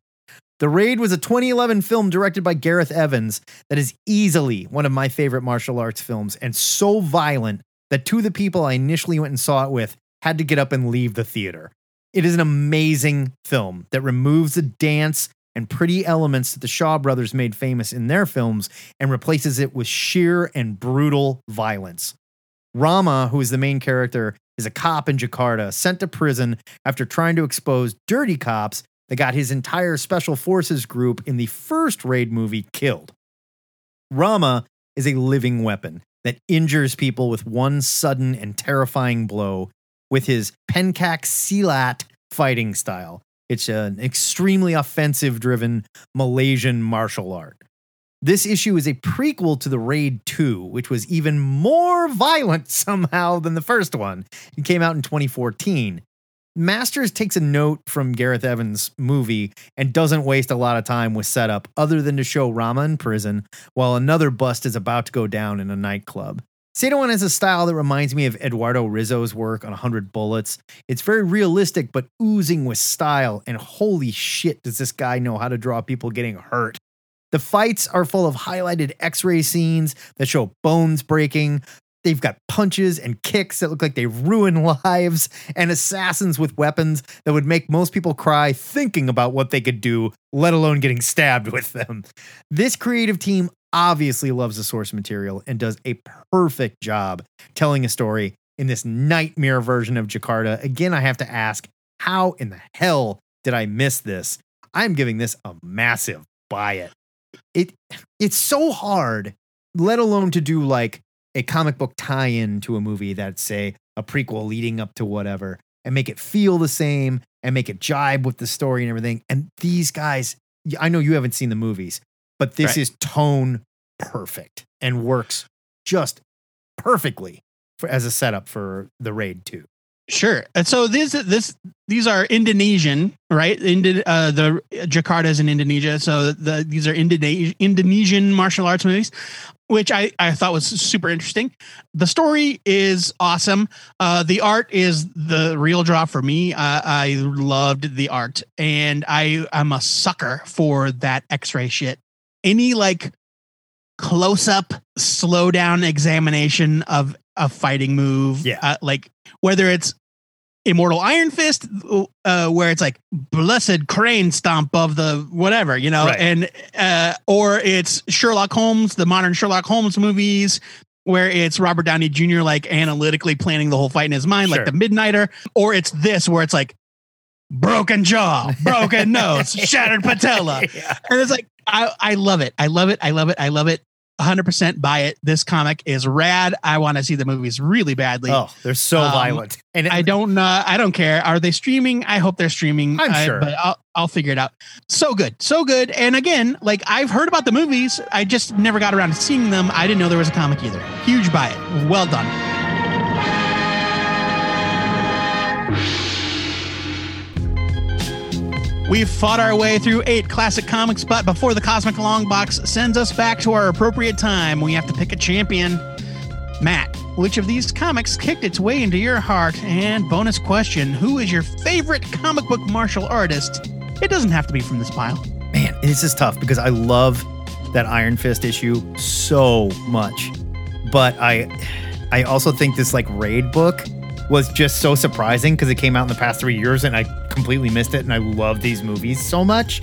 The Raid was a 2011 film directed by Gareth Evans that is easily one of my favorite martial arts films, and so violent that two of the people I initially went and saw it with had to get up and leave the theater. It is an amazing film that removes the dance and pretty elements that the Shaw Brothers made famous in their films and replaces it with sheer and brutal violence. Rama, who is the main character, is a cop in Jakarta sent to prison after trying to expose dirty cops that got his entire special forces group in the first Raid movie killed. Rama is a living weapon that injures people with one sudden and terrifying blow with his Pencak Silat fighting style. It's an extremely offensive-driven Malaysian martial art. This issue is a prequel to The Raid 2, which was even more violent somehow than the first one. It came out in 2014. Masters takes a note from Gareth Evans' movie and doesn't waste a lot of time with setup other than to show Rama in prison while another bust is about to go down in a nightclub. Sedawan has a style that reminds me of Eduardo Rizzo's work on 100 Bullets. It's very realistic, but oozing with style, and holy shit, does this guy know how to draw people getting hurt. The fights are full of highlighted x-ray scenes that show bones breaking. They've got punches and kicks that look like they ruin lives, and assassins with weapons that would make most people cry thinking about what they could do, let alone getting stabbed with them. This creative team obviously loves the source material and does a perfect job telling a story in this nightmare version of Jakarta. Again, I have to ask, how in the hell did I miss this? I'm giving this a massive buy it. It's so hard, let alone to do like a comic book tie-in to a movie that's, say, a prequel leading up to whatever, and make it feel the same and make it jibe with the story and everything. And these guys, I know you haven't seen the movies, but this is tone perfect and works just perfectly as a setup for The Raid 2. Sure. And so these are Indonesian, right? The Jakarta is in Indonesia. So these are Indonesian martial arts movies, which I thought was super interesting. The story is awesome. The art is the real draw for me. I loved the art, and I'm a sucker for that x-ray shit. Any like close-up, slow-down examination of a fighting move, like whether it's Immortal Iron Fist, where it's like blessed crane stomp of the whatever, you know, and or it's Sherlock Holmes, the modern Sherlock Holmes movies, where it's Robert Downey Jr. like analytically planning the whole fight in his mind, like The Midnighter, or it's this where it's like broken jaw, broken nose, shattered patella, and it's like I love it, I love it, I love it, I love it. 100% buy it. This comic is rad. I want to see the movies really badly. Oh, they're so violent. And I don't care. Are they streaming? I hope they're streaming. I'm sure. But I'll figure it out. So good. So good. And again, like, I've heard about the movies. I just never got around to seeing them. I didn't know there was a comic either. Huge buy it. Well done. We've fought our way through 8 classic comics, but before the Cosmic Long Box sends us back to our appropriate time, we have to pick a champion. Matt, which of these comics kicked its way into your heart? And bonus question, who is your favorite comic book martial artist? It doesn't have to be from this pile. Man, this is tough because I love that Iron Fist issue so much. But I also think this like raid book was just so surprising because it came out in the past 3 years and I completely missed it, and I love these movies so much.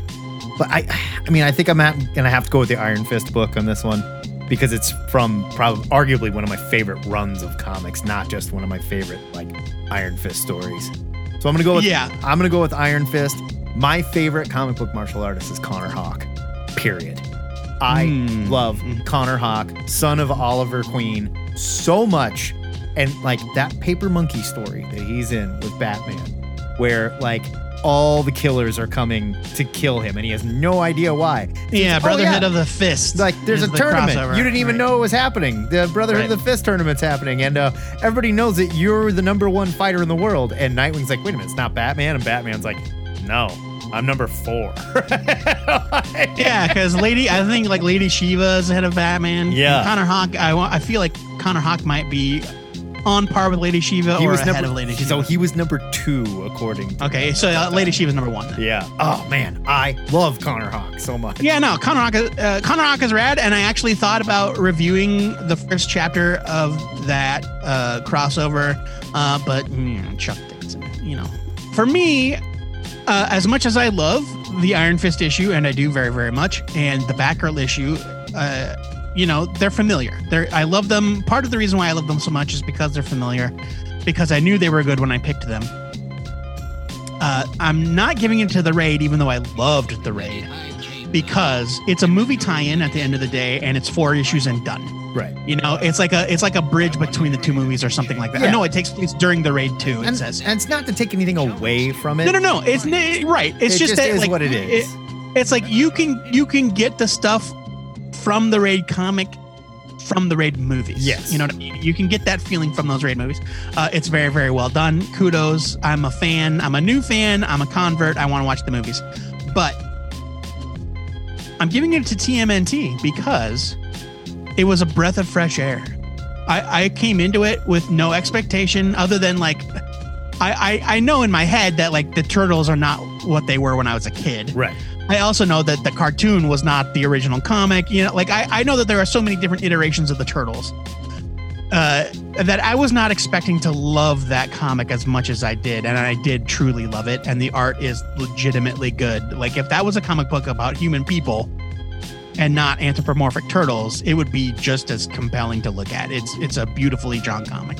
But I mean, I think I'm gonna have to go with the Iron Fist book on this one because it's from probably arguably one of my favorite runs of comics, not just one of my favorite like Iron Fist stories. So I'm gonna go with I'm gonna go with Iron Fist. My favorite comic book martial artist is Connor Hawke. Period. I love Connor Hawke, son of Oliver Queen, so much. And like that Paper Monkey story that he's in with Batman, where like all the killers are coming to kill him and he has no idea why. Yeah, Brotherhood of the Fist. Like there's a tournament. You didn't even know it was happening. The Brotherhood of the Fist tournament's happening. And everybody knows that you're the number one fighter in the world. And Nightwing's like, wait a minute, it's not Batman. And Batman's like, no, I'm number 4. Yeah, because Lady Shiva is ahead of Batman. Yeah. And Connor Hawke, I feel like Connor Hawke might be on par with Lady Shiva or ahead of Lady Shiva. So he was number 2, according to... Okay, so Lady Shiva's number 1. Then. Yeah. Oh, man. I love Connor Hawke so much. Yeah, no, Connor Hawke is rad, and I actually thought about reviewing the first chapter of that crossover, but Chuck Dixon, you know. For me, as much as I love the Iron Fist issue, and I do very, very much, and the Batgirl issue... you know, they're familiar. I love them. Part of the reason why I love them so much is because they're familiar, because I knew they were good when I picked them. I'm not giving it to The Raid, even though I loved The Raid, because it's a movie tie-in at the end of the day, and it's 4 issues and done. Right. You know, it's like a bridge between the 2 movies or something like that. Yeah. No, it takes place during The Raid 2, it says. And it's not to take anything away from it. No. Right. It's just what it is. It's like you can get the stuff from the Raid comic, from the Raid movies. Yes. You know what I mean? You can get that feeling from those Raid movies. It's very, very well done. Kudos. I'm a fan. I'm a new fan. I'm a convert. I want to watch the movies. But I'm giving it to TMNT because it was a breath of fresh air. I came into it with no expectation other than like, I know in my head that like the turtles are not what they were when I was a kid. Right. I also know that the cartoon was not the original comic. You know, like I know that there are so many different iterations of the Turtles that I was not expecting to love that comic as much as I did. And I did truly love it. And the art is legitimately good. Like if that was a comic book about human people and not anthropomorphic turtles, it would be just as compelling to look at. It's a beautifully drawn comic.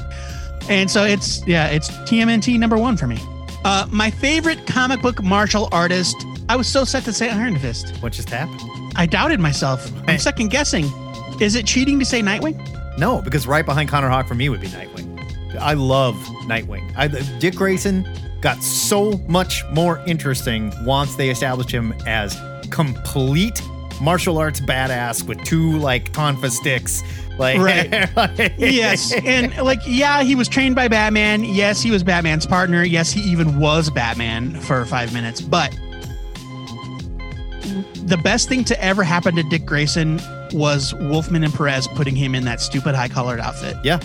And so it's TMNT number 1 for me. My favorite comic book martial artist. I was so set to say Iron Fist. What just happened? I doubted myself. I'm second guessing. Is it cheating to say Nightwing? No, because right behind Connor Hawke for me would be Nightwing. I love Nightwing. Dick Grayson got so much more interesting once they established him as complete martial arts badass with 2 like Confa sticks. Like, right. Yes. And like, yeah, he was trained by Batman. Yes, he was Batman's partner. Yes, he even was Batman for 5 minutes. But the best thing to ever happen to Dick Grayson was Wolfman and Perez putting him in that stupid high-collared outfit. Yeah.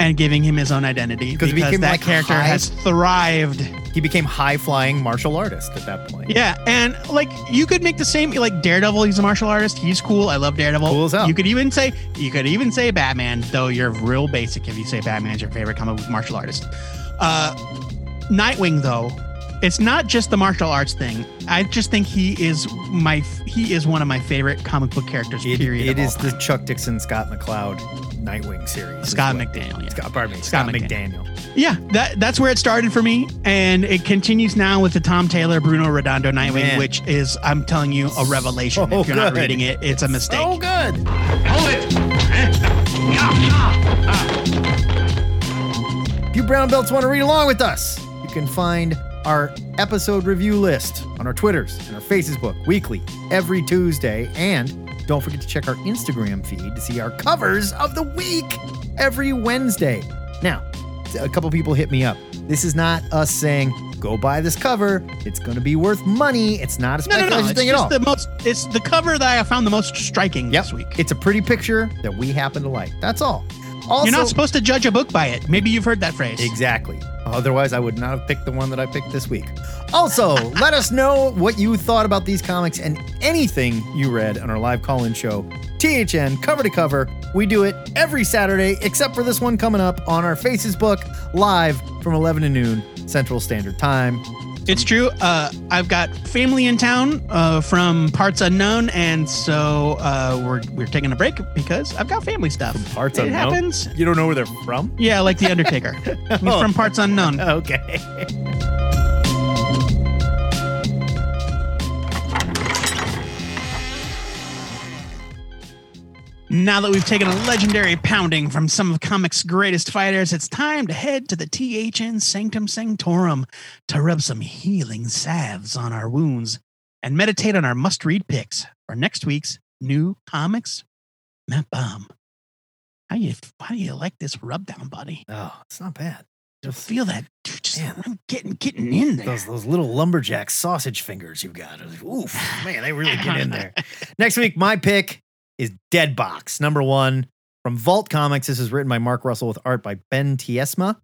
And giving him his own identity because that character has thrived. He became high-flying martial artist at that point. Yeah, and like you could make the same like Daredevil. He's a martial artist. He's cool. I love Daredevil. Cool as hell. You could even say Batman, though you're real basic if you say Batman's your favorite comic book martial artist. Nightwing though It's not just the martial arts thing. I just think he is one of my favorite comic book characters, period. It is the Chuck Dixon, Scott McCloud Nightwing series. Scott McDaniel. Yeah, that's where it started for me. And it continues now with the Tom Taylor, Bruno Redondo Nightwing, which is, I'm telling you, a revelation. So if you're not reading it, it's a mistake. Oh, so good. Hold it. If you brown belts want to read along with us, you can find our episode review list on our Twitters and our Facebook weekly every Tuesday. And don't forget to check our Instagram feed to see our covers of the week every Wednesday. Now, a couple people hit me up. This is not us saying, go buy this cover. It's going to be worth money. It's not a speculation thing at all. It's the cover that I found the most striking this week. It's a pretty picture that we happen to like. That's all. Also, you're not supposed to judge a book by it. Maybe you've heard that phrase. Exactly. Otherwise, I would not have picked the one that I picked this week. Also, let us know what you thought about these comics and anything you read on our live call-in show, THN Cover to Cover. We do it every Saturday, except for this one coming up on our Facebook live from 11 to noon Central Standard Time. It's true. I've got family in town from parts unknown, and so we're taking a break because I've got family stuff. From parts unknown? It happens. You don't know where they're from? Yeah, like The Undertaker. He's from parts unknown. Okay. Now that we've taken a legendary pounding from some of comics' greatest fighters, it's time to head to the THN Sanctum Sanctorum to rub some healing salves on our wounds and meditate on our must-read picks for next week's new comics. Matt Bomb, how you like this rub down, buddy? Oh, it's not bad. Just feel that. Just, man, I'm getting in there. Those little lumberjack sausage fingers you've got. Oof, man, they really get in there. Next week, my pick is Dead Box, #1 from Vault Comics. This is written by Mark Russell with art by Ben Tiesma.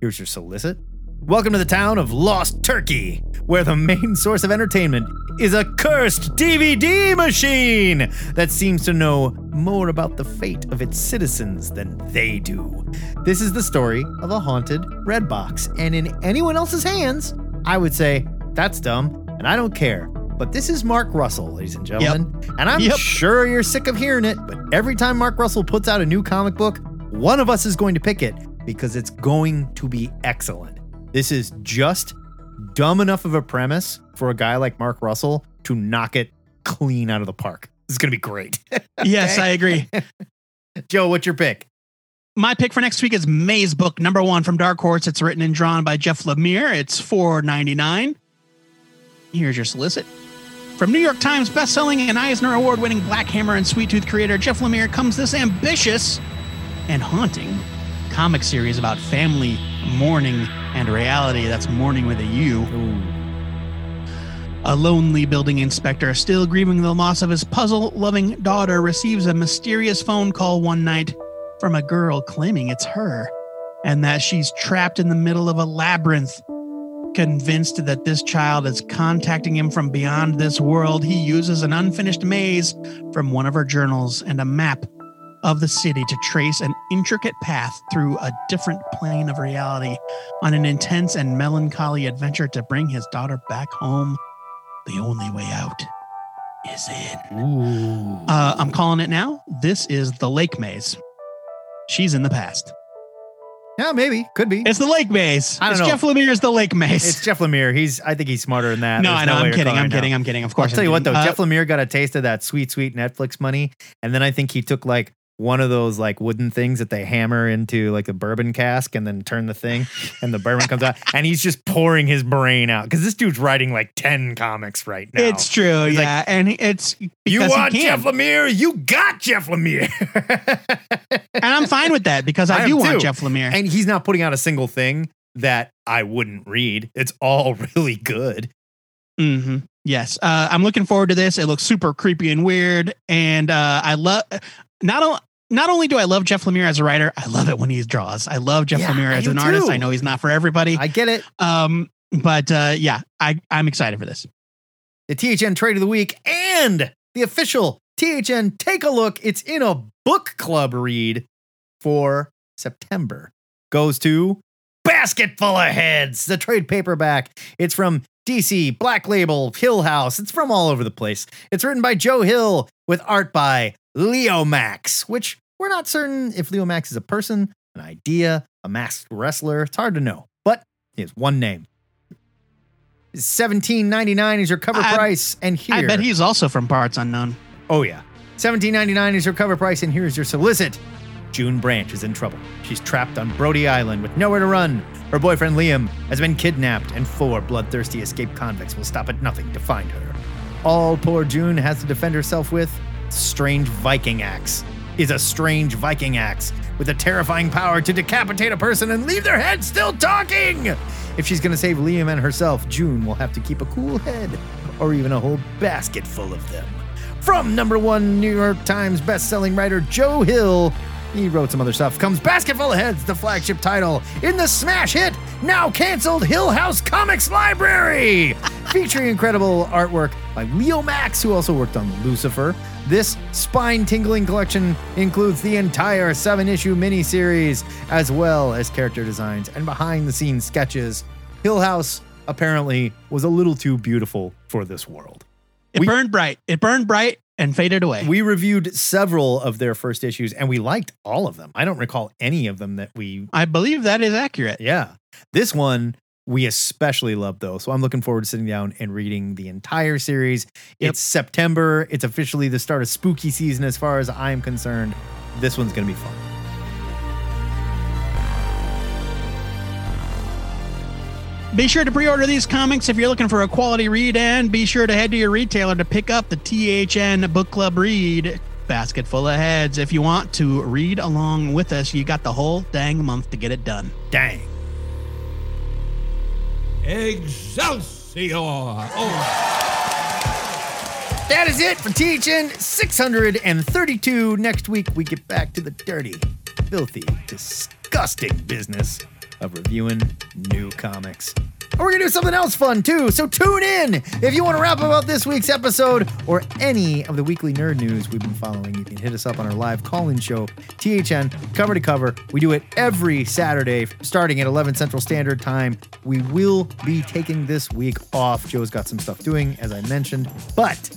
Here's your solicit. Welcome to the town of Lost Turkey, where the main source of entertainment is a cursed DVD machine that seems to know more about the fate of its citizens than they do. This is the story of a haunted red box, and in anyone else's hands, I would say, that's dumb, and I don't care. But this is Mark Russell, ladies and gentlemen. Yep. And I'm sure you're sick of hearing it, but every time Mark Russell puts out a new comic book, one of us is going to pick it because it's going to be excellent. This is just dumb enough of a premise for a guy like Mark Russell to knock it clean out of the park. This is going to be great. Yes, I agree. Joe, what's your pick? My pick for next week is Maze Book, #1 from Dark Horse. It's written and drawn by Jeff Lemire. It's $4.99. Here's your solicit. From New York Times bestselling and Eisner Award-winning Black Hammer and Sweet Tooth creator Jeff Lemire comes this ambitious and haunting comic series about family, mourning, and reality. That's mourning with a U. Ooh. A lonely building inspector, still grieving the loss of his puzzle-loving daughter, receives a mysterious phone call one night from a girl claiming it's her and that she's trapped in the middle of a labyrinth. Convinced that this child is contacting him from beyond this world, he uses an unfinished maze from one of her journals and a map of the city to trace an intricate path through a different plane of reality on an intense and melancholy adventure to bring his daughter back home. The only way out is in. I'm calling it now. This is The Lake Maze. She's in the past. Yeah, maybe. Could be. It's The Lake Maze. I don't know. Jeff Lemire's The Lake Maze. It's Jeff Lemire. I think he's smarter than that. No, I know. No, I'm kidding. Of course. I'll tell you what, though. Jeff Lemire got a taste of that sweet, sweet Netflix money. And then I think he took like one of those like wooden things that they hammer into like a bourbon cask and then turn the thing and the bourbon comes out. And he's just pouring his brain out because this dude's writing like 10 comics right now. It's true. He's yeah. Like, and it's you want Jeff Lemire? You got Jeff Lemire. And I'm fine with that because I do want Jeff Lemire. And he's not putting out a single thing that I wouldn't read. It's all really good. Mm-hmm. Yes. I'm looking forward to this. It looks super creepy and weird. And I love not only do I love Jeff Lemire as a writer, I love it when he draws. I love Jeff Lemire as an artist. I know he's not for everybody. I get it. I'm excited for this. The THN Trade of the Week and the official THN Take a Look. It's in a book club read for September. Goes to basket full of heads, the trade paperback. It's from DC, Black Label, Hill House. It's from all over the place. It's written by Joe Hill with art by Leo Max, which we're not certain if Leo Max is a person, an idea, a masked wrestler. It's hard to know, but he has one name. $17.99 is your cover price, and here... I bet he's also from Parts Unknown. Oh, yeah. $17.99 is your cover price, and here's your solicit. June Branch is in trouble. She's trapped on Brody Island with nowhere to run. Her boyfriend Liam has been kidnapped, and four bloodthirsty escaped convicts will stop at nothing to find her. All poor June has to defend herself with a strange Viking axe with a terrifying power to decapitate a person and leave their head still talking. If she's going to save Liam and herself, June will have to keep a cool head, or even a whole basket full of them. From #1 New York Times best-selling writer Joe Hill, he wrote some other stuff, comes Basket Full of Heads, the flagship title in the smash hit, now canceled, Hill House Comics Library, featuring incredible artwork by Leo Max, who also worked on Lucifer. This spine-tingling collection includes the entire 7-issue miniseries, as well as character designs and behind-the-scenes sketches. Hill House apparently was a little too beautiful for this world. It burned bright and faded away. We reviewed several of their first issues, and we liked all of them. I don't recall any of them that we... I believe that is accurate. Yeah. This one we especially loved, though, so I'm looking forward to sitting down and reading the entire series. Yep. It's September. It's officially the start of spooky season as far as I'm concerned. This one's going to be fun. Be sure to pre-order these comics if you're looking for a quality read, and be sure to head to your retailer to pick up the THN Book Club Read Basket Full of Heads. If you want to read along with us, you got the whole dang month to get it done. Dang. Excelsior! Oh. That is it for THN 632. Next week, we get back to the dirty, filthy, disgusting business of reviewing new comics. And we're going to do something else fun, too, so tune in! If you want to wrap about this week's episode or any of the weekly nerd news we've been following, you can hit us up on our live call-in show, THN, Cover to Cover. We do it every Saturday, starting at 11 Central Standard Time. We will be taking this week off. Joe's got some stuff doing, as I mentioned, but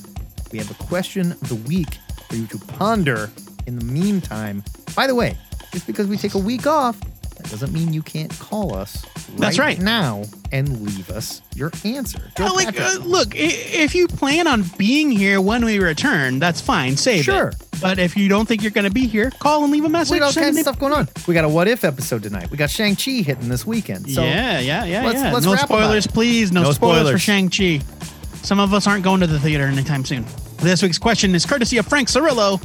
we have a question of the week for you to ponder in the meantime. By the way, just because we take a week off, that doesn't mean you can't call us now and leave us your answer. Look, if you plan on being here when we return, that's fine. Save it. But if you don't think you're going to be here, call and leave a message. We got all kinds of stuff going on. We got a What If episode tonight. We got Shang-Chi hitting this weekend. So yeah. Let's wrap spoilers, please. No spoilers for Shang-Chi. Some of us aren't going to the theater anytime soon. This week's question is courtesy of Frank Cirillo.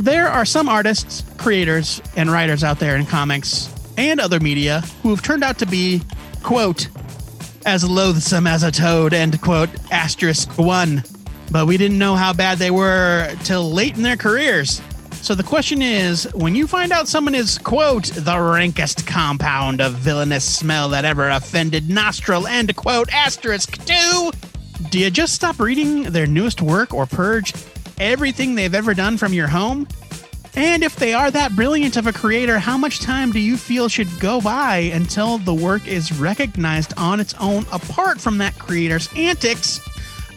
There are some artists, creators, and writers out there in comics and other media who have turned out to be, quote, as loathsome as a toad, end quote, *1. But we didn't know how bad they were till late in their careers. So the question is, when you find out someone is, quote, the rankest compound of villainous smell that ever offended nostril, end quote, *2, do you just stop reading their newest work or purge everything they've ever done from your home? And if they are that brilliant of a creator, how much time do you feel should go by until the work is recognized on its own apart from that creator's antics?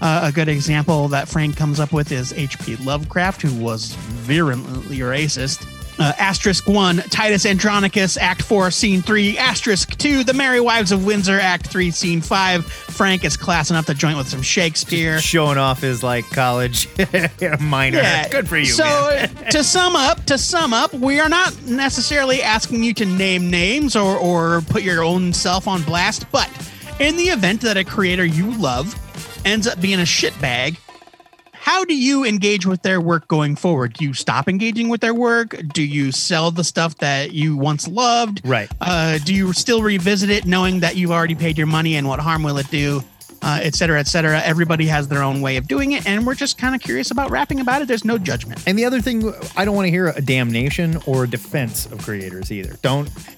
A good example that Frank comes up with is H.P. Lovecraft, who was virulently racist. *1, Titus Andronicus, Act 4, Scene 3. *2, The Merry Wives of Windsor, Act 3, Scene 5. Frank is classing up the joint with some Shakespeare. Just showing off his, college minor. Yeah. Good for you, man. So, to sum up, we are not necessarily asking you to name names or put your own self on blast, but in the event that a creator you love ends up being a shitbag, how do you engage with their work going forward? Do you stop engaging with their work? Do you sell the stuff that you once loved? Right. Do you still revisit it knowing that you've already paid your money, and what harm will it do, et cetera, et cetera? Everybody has their own way of doing it, and we're just kind of curious about rapping about it. There's no judgment. And the other thing, I don't want to hear a damnation or a defense of creators either.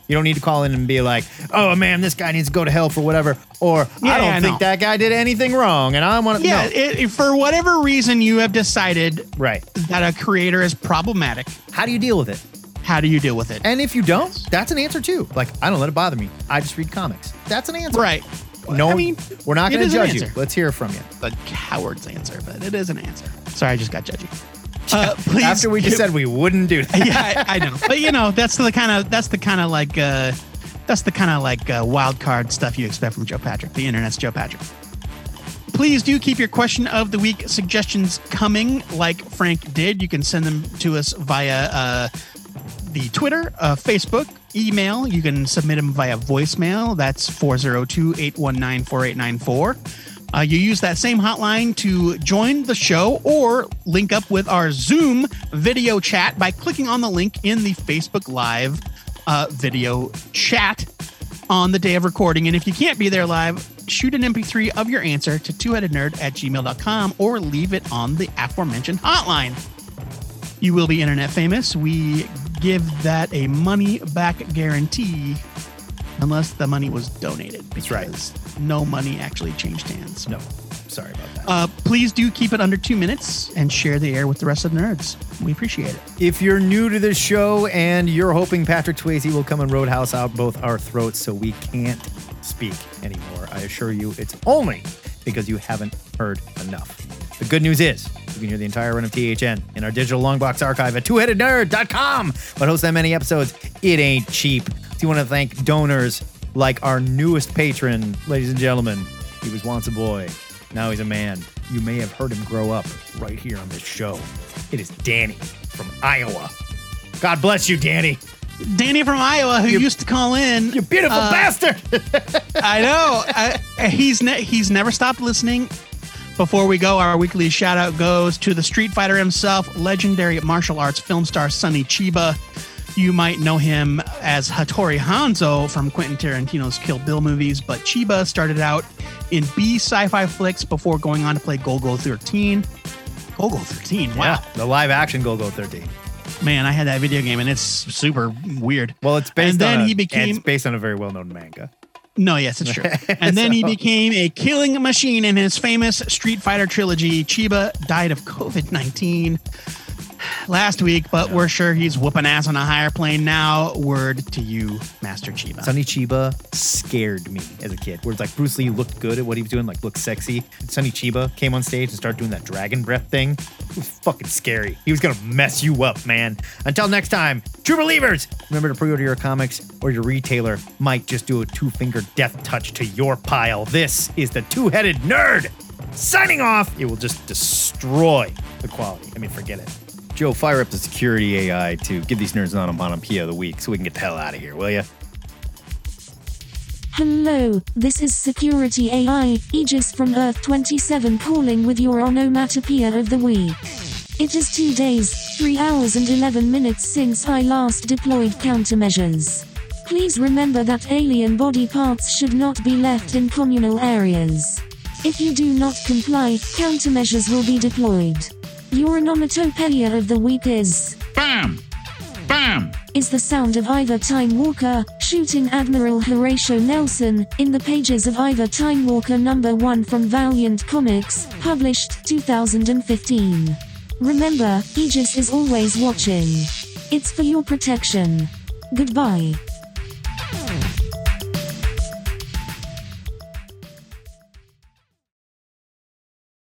You don't need to call in and be like, oh, man, this guy needs to go to hell for whatever. Or I don't think that guy did anything wrong. And I want to know. For whatever reason you have decided that a creator is problematic. How do you deal with it? How do you deal with it? And if you don't, that's an answer too. Like, I don't let it bother me. I just read comics. That's an answer. Right. No, I mean, we're not going to judge you. Let's hear from you. The coward's answer, but it is an answer. Sorry, I just got judgy. Please. After we just said we wouldn't do that. Yeah, I know. But you know, that's the kind of wild card stuff you expect from Joe Patrick. The internet's Joe Patrick. Please do keep your question of the week suggestions coming, like Frank did. You can send them to us via the Twitter, Facebook, email. You can submit them via voicemail. That's 402-819-4894. You use that same hotline to join the show or link up with our Zoom video chat by clicking on the link in the Facebook Live video chat on the day of recording. And if you can't be there live, shoot an MP3 of your answer to twoheadednerd@gmail.com or leave it on the aforementioned hotline. You will be internet famous. We give that a money back guarantee unless the money was donated. That's right. No money actually changed hands. No. Sorry about that. Please do keep it under 2 minutes and share the air with the rest of the nerds. We appreciate it. If you're new to this show and you're hoping Patrick Swayze will come and roadhouse out both our throats so we can't speak anymore, I assure you it's only because you haven't heard enough. The good news is you can hear the entire run of THN in our digital long box archive at twoheadednerd.com. But host that many episodes, it ain't cheap. Do you want to thank donors like our newest patron, ladies and gentlemen? He was once a boy. Now he's a man. You may have heard him grow up right here on this show. It is Danny from Iowa. God bless you, Danny. Danny from Iowa, who used to call in. You beautiful bastard. I know. He's never stopped listening. Before we go, our weekly shout-out goes to the Street Fighter himself, legendary martial arts film star Sonny Chiba. You might know him as Hattori Hanzo from Quentin Tarantino's Kill Bill movies, but Chiba started out in B sci-fi flicks before going on to play Golgo 13. Golgo 13, wow. Yeah, the live-action Golgo 13. Man, I had that video game, and it's super weird. Well, it's based on a very well-known manga. No, yes, it's true. And then he became a killing machine in his famous Street Fighter trilogy. Chiba died of COVID-19 last week, but we're sure he's whooping ass on a higher plane now. Word to you, Master Chiba. Sonny Chiba scared me as a kid. Where it's like Bruce Lee looked good at what he was doing, like looked sexy. Sonny Chiba came on stage and started doing that dragon breath thing. It was fucking scary. He was going to mess you up, man. Until next time, true believers, remember to pre-order your comics or your retailer might just do a two-finger death touch to your pile. This is the Two-Headed Nerd signing off. It will just destroy the quality. I mean, forget it. Joe, fire up the security AI to give these nerds an onomatopoeia of the week so we can get the hell out of here, will ya? Hello, this is Security AI, Aegis from Earth 27 calling with your onomatopoeia of the week. It is 2 days, 3 hours and 11 minutes since I last deployed countermeasures. Please remember that alien body parts should not be left in communal areas. If you do not comply, countermeasures will be deployed. Your onomatopoeia of the week is BAM! BAM! Is the sound of Ivor Time Walker shooting Admiral Horatio Nelson in the pages of Ivor Time Walker number 1 from Valiant Comics, published 2015. Remember, Aegis is always watching. It's for your protection. Goodbye.